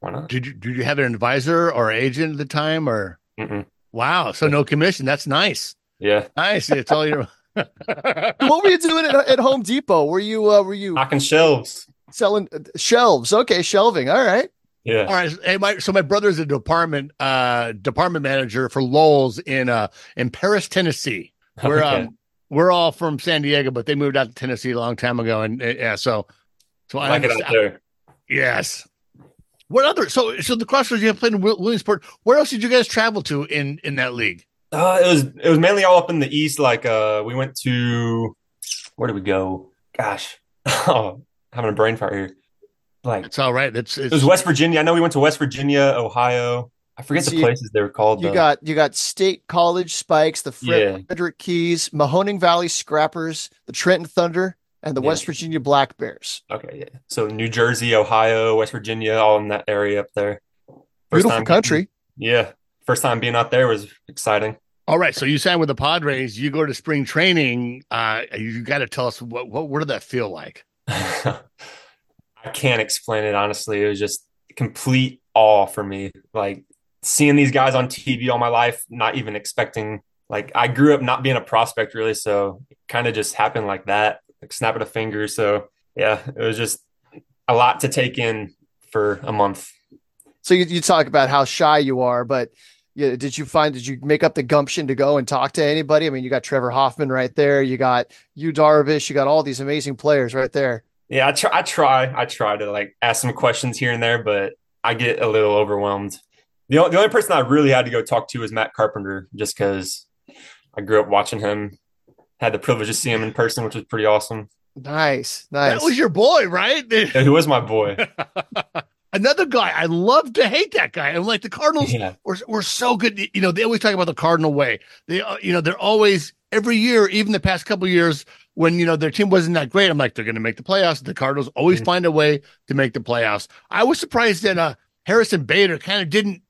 why not? Did you have an advisor or agent at the time, or? Mm-mm. Wow. So no commission. That's nice. Yeah. Nice. It's all your. What were you doing at Home Depot? Were you knocking shelves, selling shelves? Okay. Shelving. All right. Yeah. All right. Hey, so my brother's a department manager for Lowell's in Paris, Tennessee. We're all from San Diego, but they moved out to Tennessee a long time ago. And so I like it out there. Yes. What other? So the Crossroads, you played in Williamsport. Where else did you guys travel to in that league? It was mainly all up in the East. Like we went to, where did we go? Gosh, oh, having a brain fart here. Like it's all right. It was West Virginia. I know we went to West Virginia, Ohio. I forget the places they were called. You got State College Spikes, the Frederick Keys, Mahoning Valley Scrappers, the Trenton Thunder, and the West Virginia Black Bears. Okay, yeah. So New Jersey, Ohio, West Virginia, all in that area up there. Beautiful country. Yeah. First time being out there was exciting. All right, so you signed with the Padres. You go to spring training. You got to tell us what did that feel like? I can't explain it honestly. It was just complete awe for me. Like seeing these guys on TV all my life, not even expecting. Like I grew up not being a prospect really, so it kind of just happened like that, like snap of a finger. So yeah, it was just a lot to take in for a month. So you talk about how shy you are, but. Yeah, did you make up the gumption to go and talk to anybody? I mean, you got Trevor Hoffman right there. You got Yu Darvish. You got all these amazing players right there. Yeah, I try to like ask some questions here and there, but I get a little overwhelmed. The only person I really had to go talk to was Matt Carpenter, just because I grew up watching him, had the privilege to see him in person, which was pretty awesome. Nice. That was your boy, right? Yeah, who was my boy? Another guy, I love to hate that guy. I'm like the Cardinals were so good. You know, they always talk about the Cardinal way. They, you know, they're always every year, even the past couple of years when, you know, their team wasn't that great. I'm like, they're going to make the playoffs. The Cardinals always find a way to make the playoffs. I was surprised that Harrison Bader kind of didn't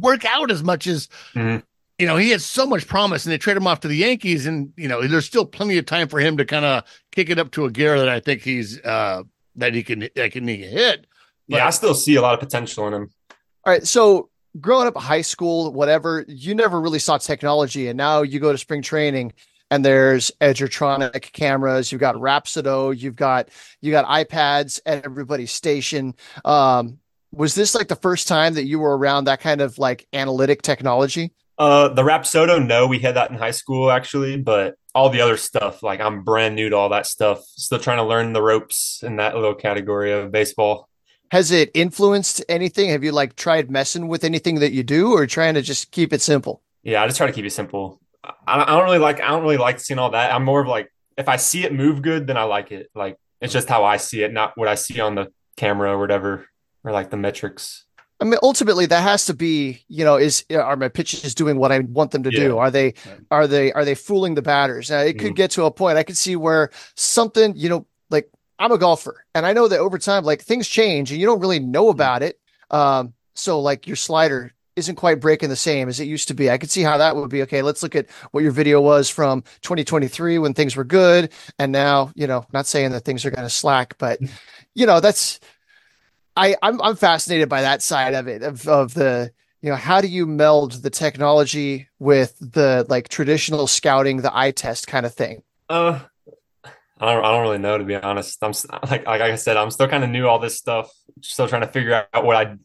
work out as much as, you know, he had so much promise, and they trade him off to the Yankees. And, you know, there's still plenty of time for him to kind of kick it up to a gear that I think he can hit. But, yeah, I still see a lot of potential in him. All right, so growing up high school, whatever, you never really saw technology, and now you go to spring training, and there's edgertronic cameras. You've got Rapsodo. You got iPads at everybody's station. Was this like the first time that you were around that kind of like analytic technology? The Rapsodo, no, we had that in high school actually, but all the other stuff, like I'm brand new to all that stuff. Still trying to learn the ropes in that little category of baseball. Has it influenced anything? Have you like tried messing with anything that you do, or trying to just keep it simple? Yeah, I just try to keep it simple. I don't really like seeing all that. I'm more of like, if I see it move good, then I like it. Like it's just how I see it, not what I see on the camera or whatever, or like the metrics. I mean, ultimately that has to be, you know, are my pitches doing what I want them to do? Are they fooling the batters? Now it could get to a point. I could see where something, you know, like, I'm a golfer, and I know that over time, like things change and you don't really know about it. So like your slider isn't quite breaking the same as it used to be. I could see how that would be. Okay, let's look at what your video was from 2023 when things were good. And now, you know, not saying that things are going to slack, but you know, that's, I'm fascinated by that side of it, of the, you know, how do you meld the technology with the like traditional scouting, the eye test kind of thing? I don't really know, to be honest. I'm like I said, I'm still kind of new to all this stuff. Still trying to figure out what I'm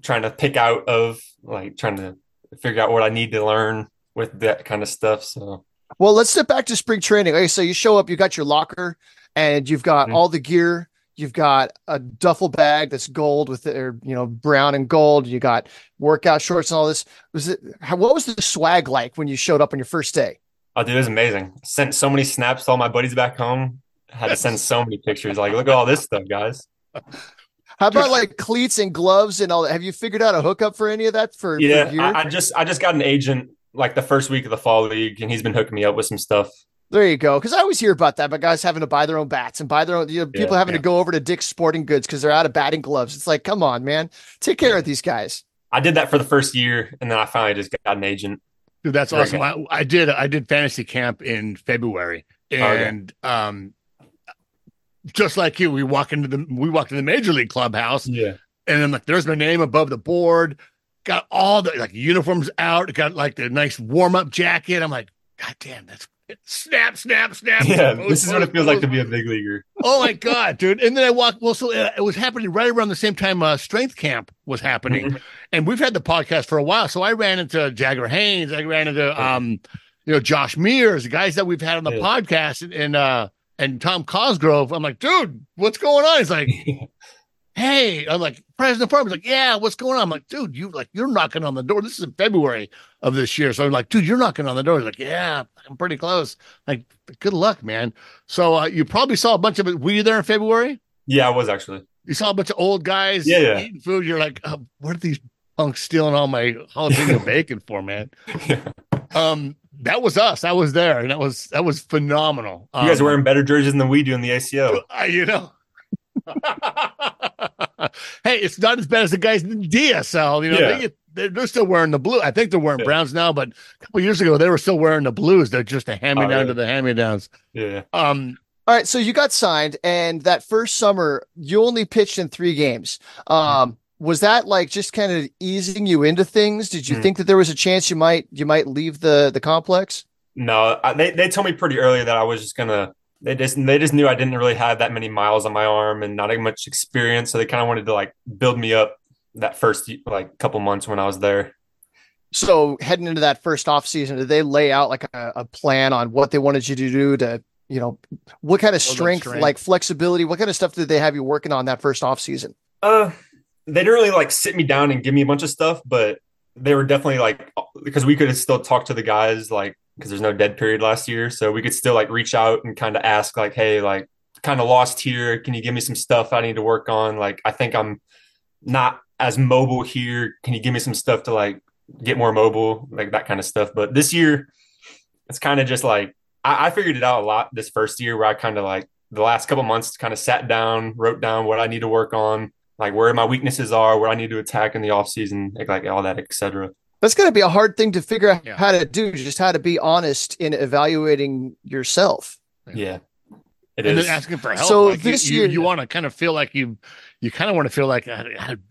trying to pick out of, like trying to figure out what I need to learn with that kind of stuff. So, well, let's step back to spring training. Okay, so you show up, you got your locker, and you've got all the gear. You've got a duffel bag that's gold with brown and gold. You got workout shorts and all this. What was the swag like when you showed up on your first day? Oh, dude, it was amazing. Sent so many snaps to all my buddies back home. I had to send so many pictures. Like, look at all this stuff, guys. How about like cleats and gloves and all that? Have you figured out a hookup for any of that? For I just got an agent like the first week of the fall league, and he's been hooking me up with some stuff. There you go. Because I always hear about that, but guys having to buy their own bats and buy their own, people having to go over to Dick's Sporting Goods because they're out of batting gloves. It's like, come on, man, take care of these guys. I did that for the first year, and then I finally just got an agent. Dude, that's awesome. I did fantasy camp in February, and just like you, we walked into the major league clubhouse. Yeah, and I'm like, there's my name above the board. Got all the like uniforms out. Got like the nice warm up jacket. I'm like, God damn, that's. Snap. Yeah, this is what it feels like to be a big leaguer. Oh, my God, dude. And then I walked. Well, so it was happening right around the same time strength camp was happening. Mm-hmm. And we've had the podcast for a while. So I ran into Jagger Haynes. I ran into, Josh Mears, the guys that we've had on the podcast, and Tom Cosgrove. I'm like, dude, what's going on? He's like, hey, I'm like, President Farm. He's like, yeah, what's going on? I'm like, dude, you're knocking on the door. This is in February of this year. So I'm like, dude, you're knocking on the door. He's like, yeah, I'm pretty close. I'm like, good luck, man. So you probably saw a bunch of it. Were you there in February? Yeah, I was actually. You saw a bunch of old guys eating food. You're like, what are these punks stealing all my jalapeno bacon for, man? Yeah. That was us. I was there, and that was phenomenal. You guys are wearing better jerseys than we do in the ACO. Hey, it's not as bad as the guys in the DSL. They're still wearing the blue. I think they're wearing browns now, but a couple years ago they were still wearing the blues. They're just a hand-me-down to the hand-me-downs. Yeah. All right, so you got signed, and that first summer you only pitched in 3 games. Was that like just kind of easing you into things? Did you think that there was a chance you might leave the complex? No, they told me pretty early that I was just gonna. They just knew I didn't really have that many miles on my arm and not much experience, so they kind of wanted to like build me up that first like couple months when I was there. So heading into that first off season, did they lay out like a plan on what they wanted you to do to, what kind of strength, like flexibility, what kind of stuff did they have you working on that first off season? They didn't really like sit me down and give me a bunch of stuff, but they were definitely like, because we could still talk to the guys like. Because there's no dead period last year. So we could still like reach out and kind of ask like, hey, like kind of lost here. Can you give me some stuff I need to work on? Like, I think I'm not as mobile here. Can you give me some stuff to like get more mobile? Like that kind of stuff. But this year it's kind of just like, I figured it out a lot this first year where I kind of like the last couple months kind of sat down, wrote down what I need to work on, like where my weaknesses are, where I need to attack in the off season, like all that, et cetera. That's going to be a hard thing to figure out how to do, just how to be honest in evaluating yourself. Yeah, it is. And then asking for help. So like this year, you want to kind of feel like you kind of want to feel like,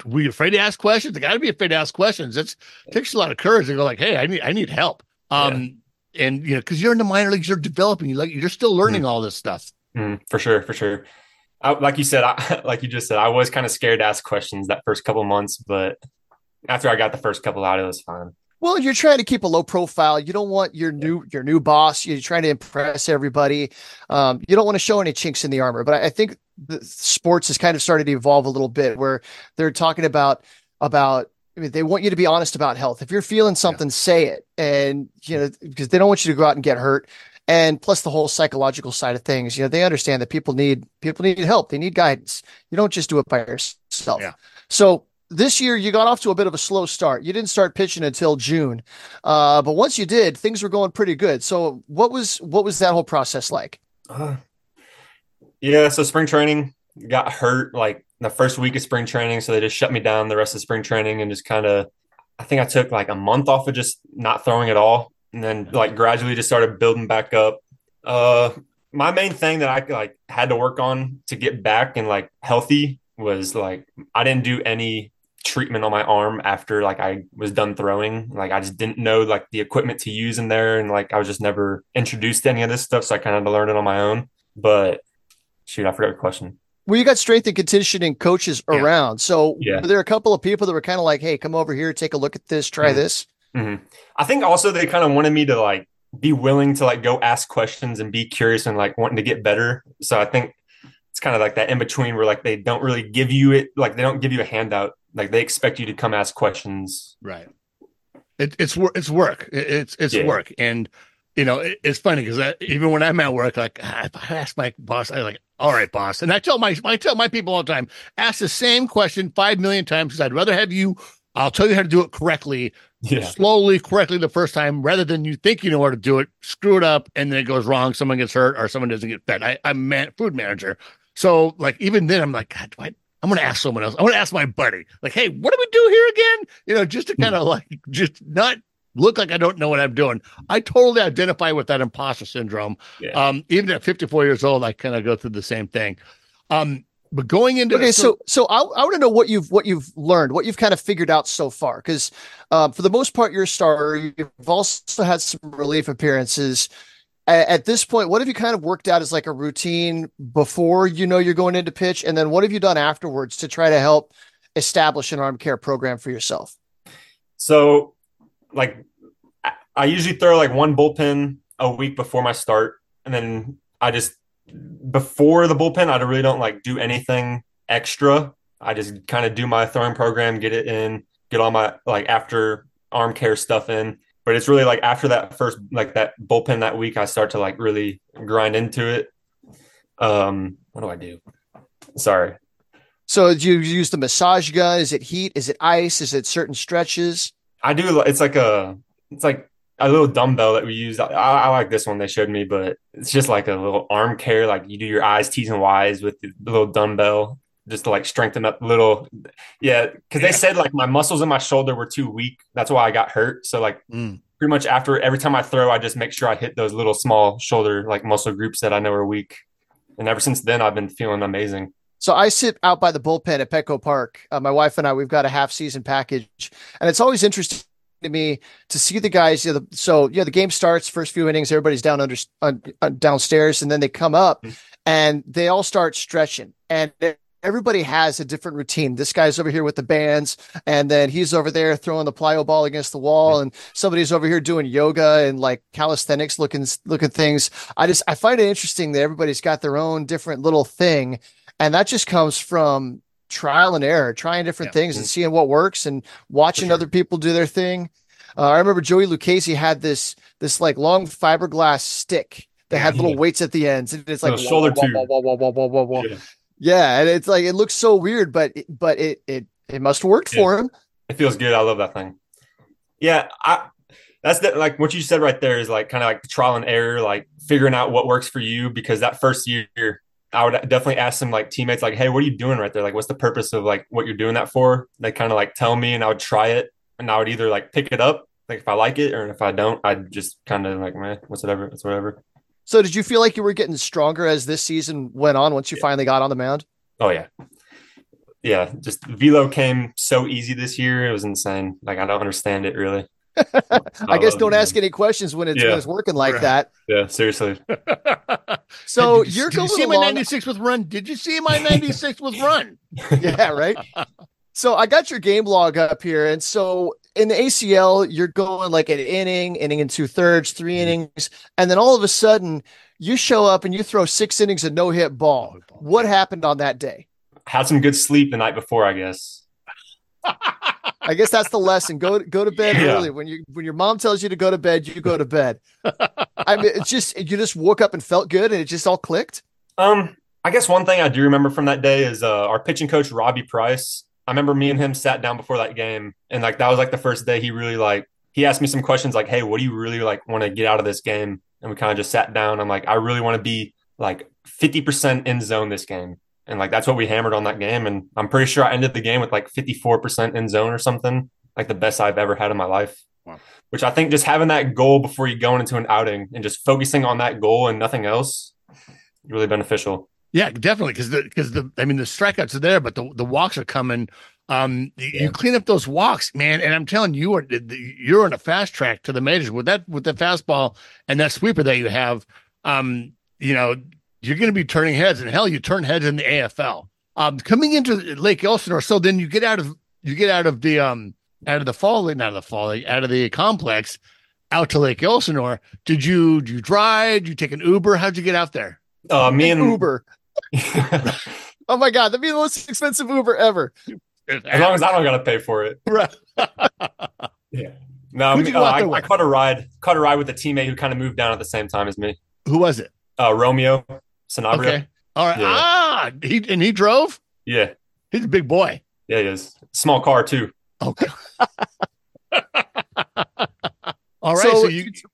were you afraid to ask questions? You got to be afraid to ask questions. It takes a lot of courage to go like, hey, I need help. And because you're in the minor leagues, you're developing, you're still learning all this stuff. For sure. Like you just said, I was kind of scared to ask questions that first couple months, but. After I got the first couple out, it was fine. Well, you're trying to keep a low profile. You don't want your new boss. You're trying to impress everybody. You don't want to show any chinks in the armor. But I think the sports has kind of started to evolve a little bit where they're talking about. I mean, they want you to be honest about health. If you're feeling something, say it, and because they don't want you to go out and get hurt. And plus the whole psychological side of things. They understand that people need help. They need guidance. You don't just do it by yourself. Yeah. So. This year, you got off to a bit of a slow start. You didn't start pitching until June, but once you did, things were going pretty good. So, what was that whole process like? So spring training got hurt like the first week of spring training, so they just shut me down the rest of spring training and just kind of. I think I took like a month off of just not throwing at all, and then like gradually just started building back up. My main thing that I like had to work on to get back and like healthy was like I didn't do any treatment on my arm after like I was done throwing. Like I just didn't know like the equipment to use in there, and like I was just never introduced to any of this stuff, so I kind of learned it on my own. But I forgot your question. Well, you got strength and conditioning coaches around, so were there a couple of people that were kind of like, hey, come over here, take a look at this, try this? I think also they kind of wanted me to like be willing to like go ask questions and be curious and like wanting to get better. So I think it's kind of like that in between where like they don't really give you it, like they don't give you a handout, like they expect you to come ask questions. Right. It's work. It's work. And you know, it's funny because even when I'm at work, like I ask my boss, I like, all right, boss. And I tell my people all the time, ask the same question 5 million times because I'd rather have you. I'll tell you how to do it correctly, slowly, correctly the first time, rather than you think you know how to do it, screw it up, and then it goes wrong. Someone gets hurt or someone doesn't get fed. I'm food manager. So like, even then I'm like, God, I'm going to ask someone else. I'm going to ask my buddy, like, hey, what do we do here again? You know, just to kind of like, just not look like I don't know what I'm doing. I totally identify with that imposter syndrome. Yeah. Even at 54 years old, I kind of go through the same thing. But going into I want to know what you've learned, what you've kind of figured out so far, because for the most part, you're a starter. You've also had some relief appearances. At this point, what have you kind of worked out as like a routine before you know you're going into pitch, and then what have you done afterwards to try to help establish an arm care program for yourself? So, like, I usually throw like one bullpen a week before my start, and then I just. Before the bullpen, I really don't like do anything extra. I just kind of do my throwing program, get it in, get all my like after arm care stuff in. But it's really like after that first, like that bullpen that week, I start to like really grind into it. What do I do? Sorry. So do you use the massage gun? Is it heat? Is it ice? Is it certain stretches? I do. It's like a little dumbbell that we use. I like this one they showed me, but it's just like a little arm care. Like you do your eyes, T's and Y's with the little dumbbell just to like strengthen up a little. Yeah. Cause they said like my muscles in my shoulder were too weak. That's why I got hurt. So like pretty much after every time I throw, I just make sure I hit those little small shoulder, like muscle groups that I know are weak. And ever since then I've been feeling amazing. So I sit out by the bullpen at Petco Park. My wife and I, we've got a half season package and it's always interesting to me to see the guys. You know, the game starts, first few innings, everybody's down downstairs, and then they come up and they all start stretching, and everybody has a different routine. This guy's over here with the bands, and then he's over there throwing the plyo ball against the wall, and somebody's over here doing yoga and like calisthenics looking things. I find it interesting that everybody's got their own different little thing, and that just comes from trial and error, trying different things and seeing what works and watching other people do their thing. I remember Joey Lucchesi had this like long fiberglass stick that had little weights at the ends, and it's like shoulder tube. Yeah, and it's like it looks so weird, but it must work for him. It feels good. I love that thing. Yeah, like what you said right there is like kind of like trial and error, like figuring out what works for you, because that first year. I would definitely ask some like teammates, like, hey, what are you doing right there? Like, what's the purpose of like what you're doing that for? They kind of like tell me, and I would try it, and I would either like pick it up, like if I like it, or if I don't, I'd just kind of like, man, whatever. So did you feel like you were getting stronger as this season went on once you finally got on the mound? Oh yeah. Yeah. Just velo came so easy this year. It was insane. Like, I don't understand it really. I guess don't ask any questions when it's working like that. Yeah, seriously. So you're going to see my 96 with run. Did you see my 96 with run? Yeah, right. So I got your game log up here. And so in the ACL, you're going like an inning and 2/3, 3 innings. And then all of a sudden you show up and you throw 6 innings of no hit ball. What happened on that day? Had some good sleep the night before, I guess. I guess that's the lesson. Go to bed early. When your mom tells you to go to bed, you go to bed. I mean, it's just, you just woke up and felt good and it just all clicked. I guess one thing I do remember from that day is our pitching coach, Robbie Price. I remember me and him sat down before that game. And like, that was like the first day he really like, he asked me some questions like, hey, what do you really like want to get out of this game? And we kind of just sat down. I'm like, I really want to be like 50% in zone this game. And like, that's what we hammered on that game. And I'm pretty sure I ended the game with like 54% in zone or something, like the best I've ever had in my life. Wow. Which I think just having that goal before you going into an outing and just focusing on that goal and nothing else, really beneficial. Yeah, definitely. Because the strikeouts are there, but the walks are coming. You clean up those walks, man. And I'm telling you, you're on a fast track to the majors with the fastball and that sweeper that you have. You know, you're going to be turning heads, and hell, you turn heads in the AFL. Coming into Lake Elsinore, so then you get out of the complex out to Lake Elsinore. Did you drive? Did you take an Uber? How'd you get out there? Me and Uber. Oh my God, that'd be the most expensive Uber ever. As long as I don't got to pay for it. Right. Yeah. No, I caught a ride with a teammate who kind of moved down at the same time as me. Who was it? Romeo Sanabria. Okay. All right. Yeah. Ah, he drove? Yeah. He's a big boy. Yeah, he is. Small car, too. Okay. All right. So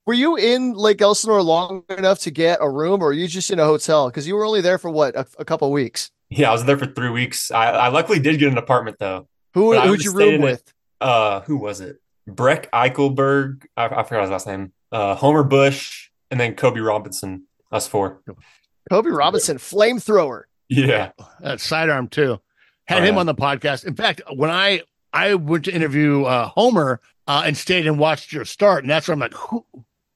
were you in Lake Elsinore long enough to get a room, or were you just in a hotel? Because you were only there for, what, a couple of weeks? Yeah, I was there for 3 weeks. I luckily did get an apartment, though. Who'd you room with? Who was it? Breck Eichelberg. I forgot his last name. Homer Bush, and then Kobe Robinson. Us four. Kobe Robinson, flamethrower. Yeah. That's sidearm, too. Had him on the podcast. In fact, when I went to interview Homer and stayed and watched your start, and that's where I'm like,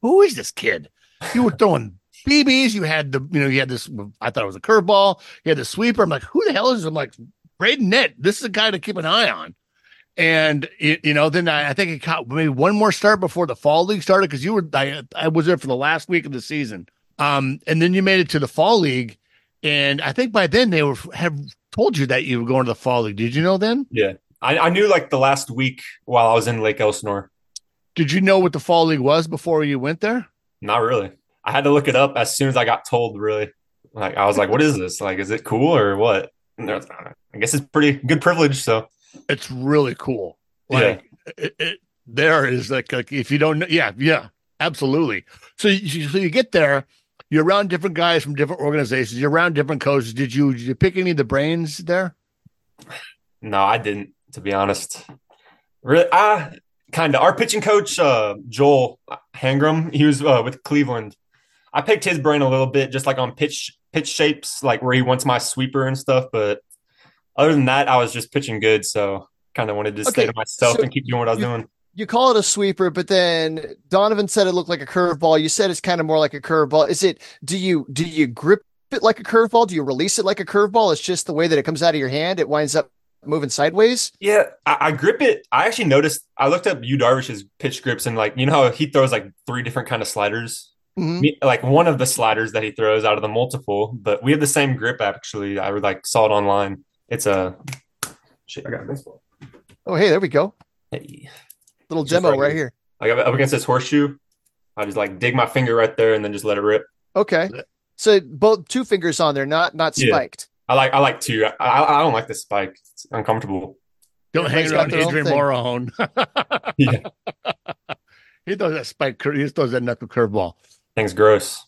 who is this kid? You were throwing BBs. You had this, I thought it was a curveball. You had the sweeper. I'm like, who the hell is this? I'm like, Braden Nett. This is a guy to keep an eye on. And, then I think it caught maybe one more start before the fall league started, because I was there for the last week of the season. And then you made it to the fall league. And I think by then they have told you that you were going to the fall league. Did you know then? Yeah. I knew like the last week while I was in Lake Elsinore. Did you know what the fall league was before you went there? Not really. I had to look it up as soon as I got told, really. Like, I was like, what is this? Like, is it cool or what? And I guess it's pretty good privilege. So it's really cool. Like, yeah. There is like, if you don't know. Yeah. Yeah, absolutely. So you get there. You're around different guys from different organizations. You're around different coaches. Did you pick any of the brains there? No, I didn't, to be honest. Really, our pitching coach, Joel Hangram, he was with Cleveland. I picked his brain a little bit, just like on pitch shapes, like where he wants my sweeper and stuff. But other than that, I was just pitching good, so kind of wanted to stay to myself and keep doing what I was doing. You call it a sweeper, but then Donovan said it looked like a curveball. You said it's kind of more like a curveball. Is it? Do you grip it like a curveball? Do you release it like a curveball? It's just the way that it comes out of your hand. It winds up moving sideways. Yeah, I grip it. I actually noticed. I looked up Yu Darvish's pitch grips, and like, you know how he throws like three different kind of sliders. Mm-hmm. Like one of the sliders that he throws out of the multiple, but we have the same grip. Actually, I saw it online. It's a shit. I got this one. Oh, hey, there we go. Hey. Little demo right here. I got up against this horseshoe. I just like dig my finger right there and then just let it rip. Okay. So both two fingers on there, not spiked. Yeah. I like two. I don't like the spike. It's uncomfortable. Don't hang around Adrian Morahone. Yeah. He throws that spike. He just throws that knuckle curveball. Thing's gross.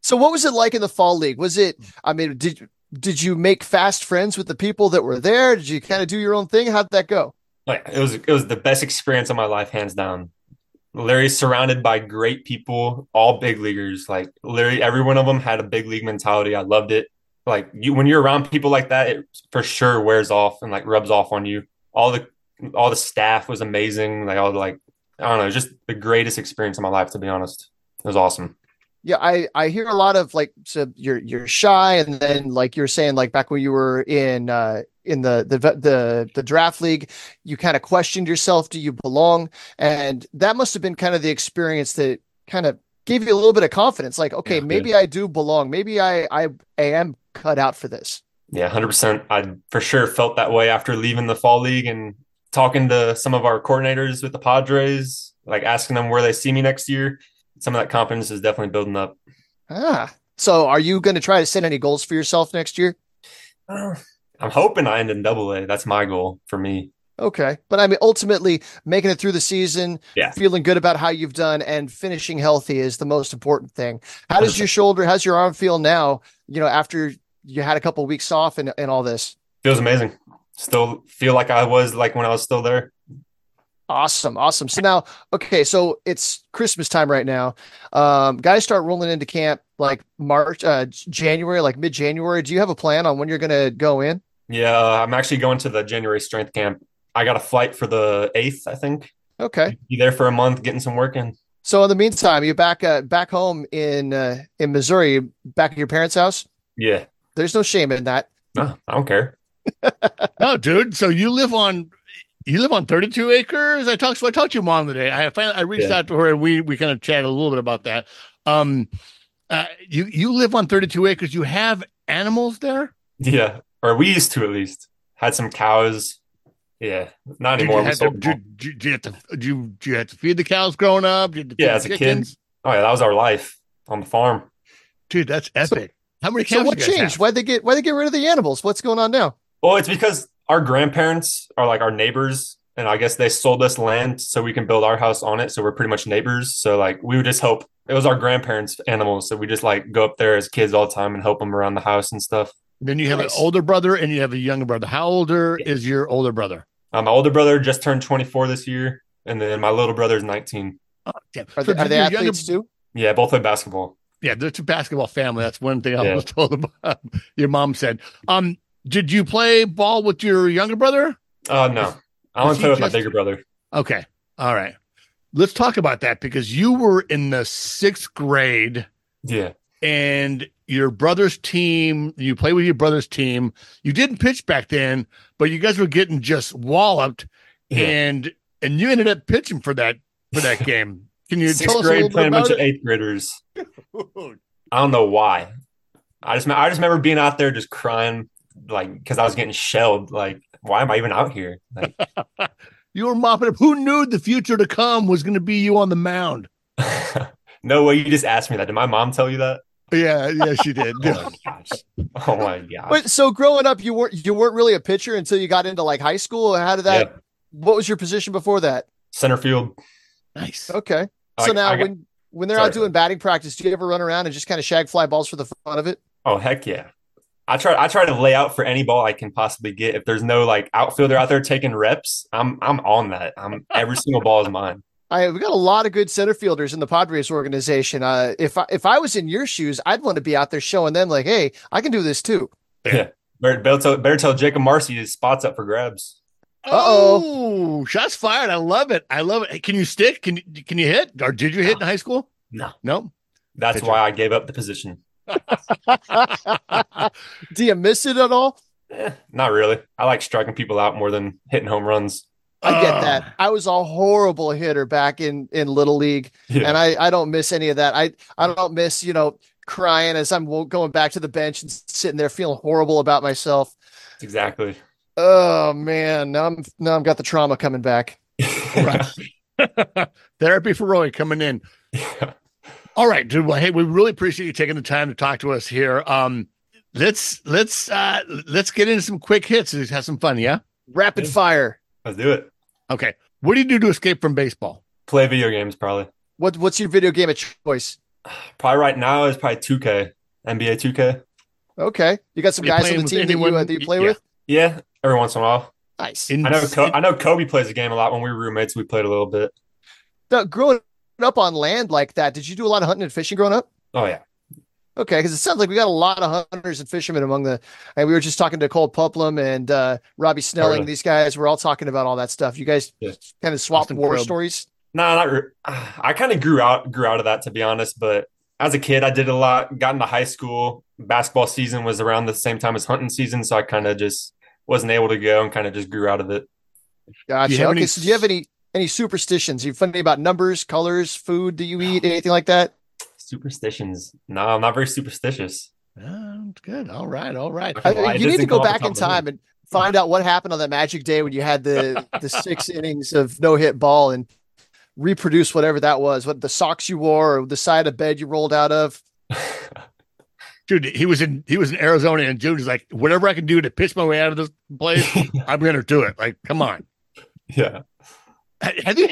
So what was it like in the fall league? Was it, I mean, did you make fast friends with the people that were there? Did you kind of do your own thing? How'd that go? Like, it was the best experience of my life, hands down. Larry's surrounded by great people, all big leaguers. Like, Larry, every one of them had a big league mentality. I loved it. Like, when you're around people like that, it for sure wears off and like rubs off on you. All the staff was amazing. Like, I don't know, just the greatest experience of my life, to be honest. It was awesome. Yeah, I hear a lot of like, so you're shy, and then like you're saying, like back when you were in the draft league, you kind of questioned yourself, do you belong? And that must have been kind of the experience that kind of gave you a little bit of confidence, like, okay, maybe I do belong, maybe I am cut out for this. Yeah, 100%. I for sure felt that way after leaving the fall league and talking to some of our coordinators with the Padres, like asking them where they see me next year. Some of that confidence is definitely building up. So are you going to try to set any goals for yourself next year? I'm hoping I end in Double-A. That's my goal for me. Okay. But I mean, ultimately making it through the season, feeling good about how you've done and finishing healthy is the most important thing. How does your shoulder, how's your arm feel now? You know, after you had a couple of weeks off and all this. Feels amazing. Still feel like I was like when I was still there. Awesome. So now, okay, so it's Christmas time right now. Guys start rolling into camp like January, like mid-January. Do you have a plan on when you're going to go in? Yeah, I'm actually going to the January strength camp. I got a flight for the 8th, I think. Okay. Be there for a month, getting some work in. So in the meantime, you're back home in Missouri, back at your parents' house? Yeah. There's no shame in that. No, I don't care. No, dude. So you live on 32 acres. I talked to your mom today. I reached out to her and we kind of chatted a little bit about that. You live on 32 acres. You have animals there? Yeah. Or we used to, at least. Had some cows, Yeah, not anymore. Did you have to feed the cows growing up? Yeah, as a kid. Oh yeah, that was our life on the farm. Dude, that's epic. How many cows? So what changed? Why'd they get rid of the animals? What's going on now? Well, it's because our grandparents are like our neighbors, and I guess they sold us land so we can build our house on it. So we're pretty much neighbors. So like we would just help. It was our grandparents' animals, so we just like go up there as kids all the time and help them around the house and stuff. Then you have an older brother and you have a younger brother. How older is your older brother? My older brother just turned 24 this year, and then my little brother is 19. Oh, damn. Are they athletes too? Yeah, both play basketball. Yeah, they're a basketball family. That's one thing I was told about. Your mom said. Did you play ball with your younger brother? No. I only play with my bigger brother. Okay. All right. Let's talk about that, because you were in the 6th grade. Yeah. And your brother's team, you play with your brother's team. You didn't pitch back then, but you guys were getting just walloped, and you ended up pitching for that game. Can you tell us a little bit about it? 6th grade playing a bunch of 8th graders. I don't know why. I just remember being out there just crying, like, because I was getting shelled. Like, why am I even out here? Like, you were mopping up. Who knew the future to come was going to be you on the mound? No way. You just asked me that. Did my mom tell you that? Yeah, she did. Oh my gosh! But so growing up, you weren't really a pitcher until you got into like high school. How did that? Yeah. What was your position before that? Center field. Nice. Okay. So when they're out doing batting practice, do you ever run around and just kind of shag fly balls for the fun of it? Oh heck yeah! I try to lay out for any ball I can possibly get. If there's no like outfielder out there taking reps, I'm on that. Every single ball is mine. We've got a lot of good center fielders in the Padres organization. If I was in your shoes, I'd want to be out there showing them, like, hey, I can do this too. Yeah. Better tell Jacob Marcy his spot's up for grabs. Uh-oh. Shots fired. I love it. Hey, can you stick? Can you hit? Or did you hit in high school? No. That's why I gave up the position. Do you miss it at all? Not really. I like striking people out more than hitting home runs. I get that. I was a horrible hitter back in Little League, and I don't miss any of that. I don't miss, crying as I'm going back to the bench and sitting there feeling horrible about myself. Exactly. Oh, man. Now I've got the trauma coming back. Therapy for Roy coming in. Yeah. All right, dude. Well, hey, we really appreciate you taking the time to talk to us here. Let's get into some quick hits and have some fun, yeah? Rapid fire. Let's do it. Okay. What do you do to escape from baseball? Play video games, probably. What's your video game of choice? Probably right now is 2K, NBA 2K. Okay. You got some guys on the team that you play with? Yeah, every once in a while. Nice. I know Kobe plays the game a lot. When we were roommates, we played a little bit. Now, growing up on land like that, did you do a lot of hunting and fishing growing up? Oh, yeah. Okay, because it sounds like we got a lot of hunters and fishermen and we were just talking to Cole Puplum and Robbie Snelling. Really? These guys were all talking about all that stuff. You guys kind of swapped war stories? No, not really. I kind of grew out of that, to be honest. But as a kid, I did a lot. Got into high school. Basketball season was around the same time as hunting season, so I kind of just wasn't able to go and kind of just grew out of it. Gotcha. So do you have any superstitions? Are you funny about numbers, colors, food? Do you eat anything like that? Superstitions. No, I'm not very superstitious. Oh, good. All right. You need to go back in time and find out what happened on that magic day when you had the 6 innings of no-hit ball and reproduce whatever that was, what the socks you wore or the side of bed you rolled out of. Dude, he was in Arizona and June. He's like, whatever I can do to pitch my way out of this place, I'm going to do it. Like, come on. Yeah. Have you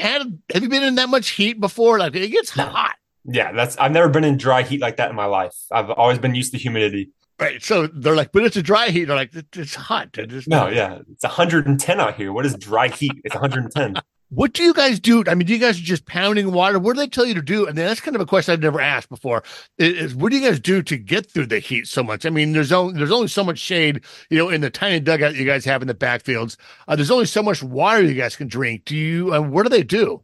been in that much heat before? Like, it gets hot. Yeah, I've never been in dry heat like that in my life. I've always been used to humidity. Right. So they're like, but it's a dry heat. They're like, it's hot. It's 110 out here. What is dry heat? It's 110. What do you guys do? I mean, do you guys just pounding water? What do they tell you to do? And then that's kind of a question I've never asked before is what do you guys do to get through the heat so much? I mean, there's only so much shade, in the tiny dugout you guys have in the backfields. There's only so much water you guys can drink. What do they do?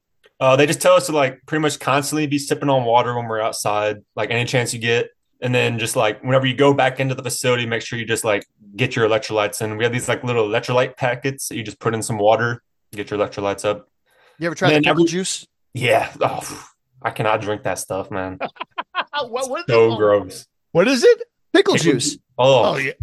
They just tell us to like pretty much constantly be sipping on water when we're outside, like any chance you get. And then just like whenever you go back into the facility, make sure you just like get your electrolytes in. We have these like little electrolyte packets that you just put in some water, get your electrolytes up. You ever tried the apple juice? Yeah. Oh, I cannot drink that stuff, man. What is so gross. What is it? Pickle juice. Oh yeah.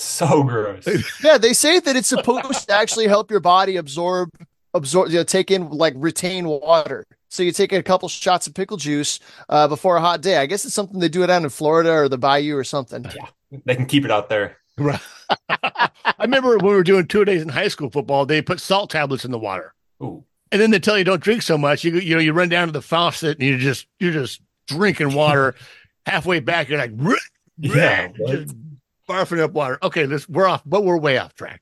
So gross. Yeah, they say that it's supposed to actually help your body absorb, you know, take in, like, retain water. So you take a couple shots of pickle juice before a hot day. I guess it's something they do it out in Florida or the Bayou or something. Yeah, they can keep it out there. Right. I remember when we were doing 2 days in high school football, they put salt tablets in the water. Ooh. And then they tell you don't drink so much. You know, you run down to the faucet and you're just drinking water. Halfway back, you're like, yeah, just barfing up water. Okay, we're off, but we're way off track.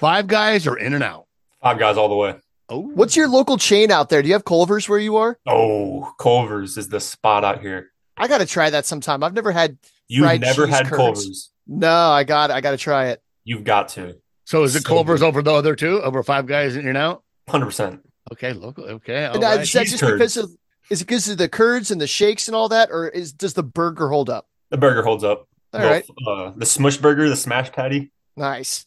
Five Guys are in and out. Five Guys all the way. Oh, what's your local chain out there? Do you have Culver's where you are? Oh, Culver's is the spot out here. I got to try that sometime. I've never had. You've never had curds. Culver's? No, I got to try it. You've got to. So is it Culver's good over the other two, over Five Guys in and out? 100%. Okay, local. Okay, all right. Is that just because of? Is it because of the curds and the shakes and all that, or does the burger hold up? The burger holds up. All right. The smush burger, the smash patty. Nice.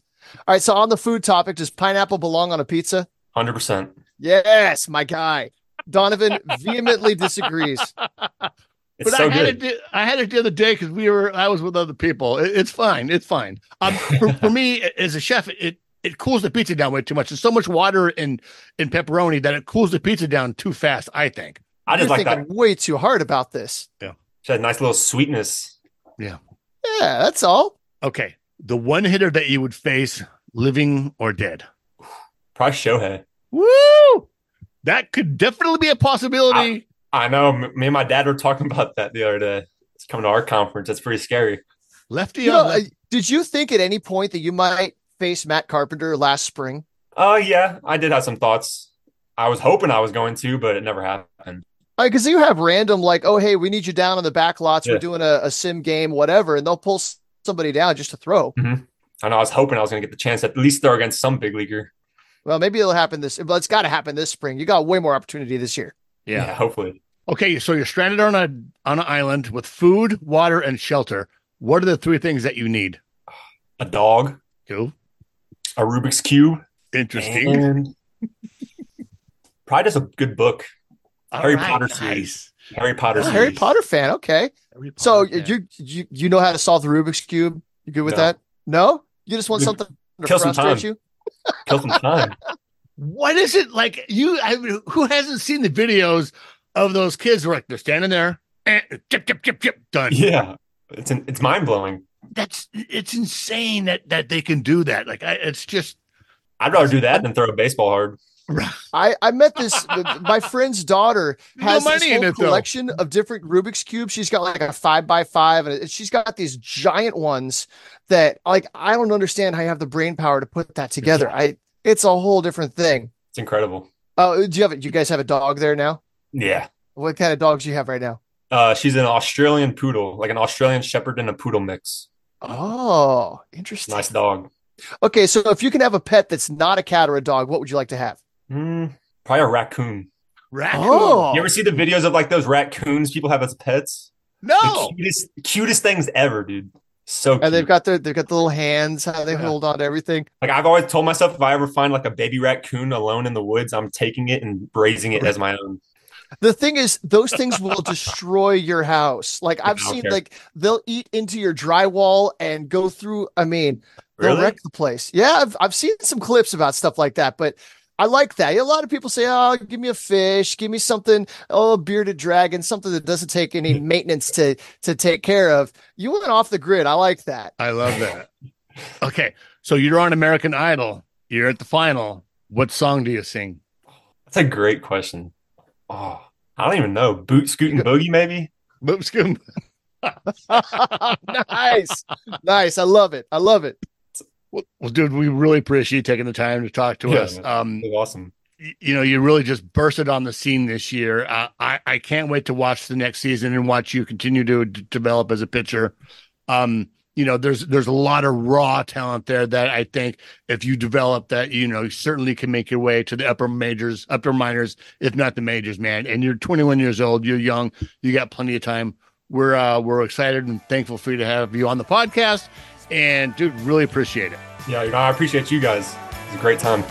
All right. So on the food topic, does pineapple belong on a pizza? 100%. Yes, my guy. Donovan vehemently disagrees. It's but so good. I had it the other day because I was with other people. It's fine. It's fine. For me, as a chef, it cools the pizza down way too much. There's so much water in pepperoni that it cools the pizza down too fast, I think. I just like that. Way too hard about this. Yeah. She had a nice little sweetness. Yeah. Yeah, that's all. Okay. The one hitter that you would face, living or dead. Probably Shohei. Woo! That could definitely be a possibility. I know. Me and my dad were talking about that the other day. It's coming to our conference. That's pretty scary. Did you think at any point that you might face Matt Carpenter last spring? Yeah. I did have some thoughts. I was hoping I was going to, but it never happened. Because you have random, like, oh, hey, we need you down on the back lots. Yeah. We're doing a sim game, whatever. And they'll pull somebody down just to throw. Mm-hmm. I know. I was hoping I was going to get the chance to at least throw against some big leaguer. Well, maybe it'll happen but it's got to happen this spring. You got way more opportunity this year. Yeah, hopefully. Okay, so you're stranded on an island with food, water, and shelter. What are the three things that you need? A dog. Cool. A Rubik's Cube. Interesting. And probably just a good book. Harry Potter series. Harry Potter fan. Okay. Potter so fan. You know how to solve the Rubik's Cube? You good with that? No? You just want something to frustrate you? Kill some time. What is it like? Who hasn't seen the videos of those kids who are like, they're standing there and chip, done. Yeah. It's mind blowing. It's insane that they can do that. Like I'd rather do that than throw a baseball hard. I met this. My friend's daughter has a collection of different Rubik's cubes. She's got like a 5x5, and she's got these giant ones that, like, I don't understand how you have the brain power to put that together. It's a whole different thing. It's incredible. Oh, do you guys have a dog there now? Yeah. What kind of dogs do you have right now? She's an Australian poodle, like an Australian shepherd and a poodle mix. Oh, interesting. Nice dog. Okay, so if you can have a pet that's not a cat or a dog, what would you like to have? Probably a raccoon. Oh. You ever see the videos of like those raccoons people have as pets? No. The cutest things ever, dude. So cute. And they've got the little hands, how they hold on to everything. Like I've always told myself, if I ever find like a baby raccoon alone in the woods, I'm taking it and raising it as my own. The thing is, those things will destroy your house. Like I've seen, like they'll eat into your drywall and go through. I mean, they'll wreck the place. Yeah, I've seen some clips about stuff like that, but. I like that. A lot of people say, oh, give me a fish, give me something, a bearded dragon, something that doesn't take any maintenance to take care of. You went off the grid. I like that. I love that. Okay. So you're on American Idol. You're at the final. What song do you sing? That's a great question. Oh, I don't even know. Boot Scootin' Boogie, maybe? Boot Scootin'. Nice. I love it. Well, dude, we really appreciate you taking the time to talk to us. Awesome. You know, you really just bursted on the scene this year. I can't wait to watch the next season and watch you continue to develop as a pitcher. You know, there's a lot of raw talent there that I think if you develop that, you know, you certainly can make your way to the upper minors, if not the majors, man. And you're 21 years old. You're young. You got plenty of time. We're excited and thankful for you to have you on the podcast. And, dude, really appreciate it. Yeah, I appreciate you guys. It's a great time.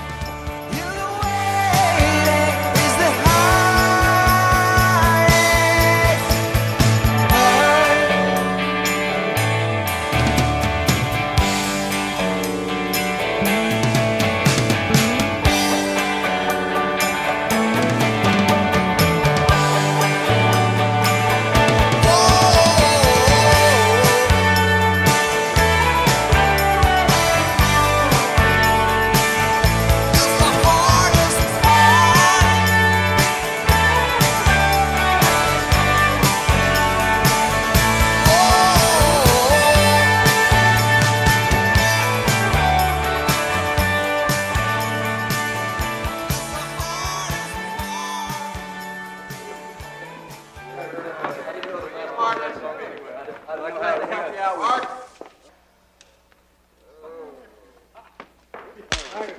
Tiger.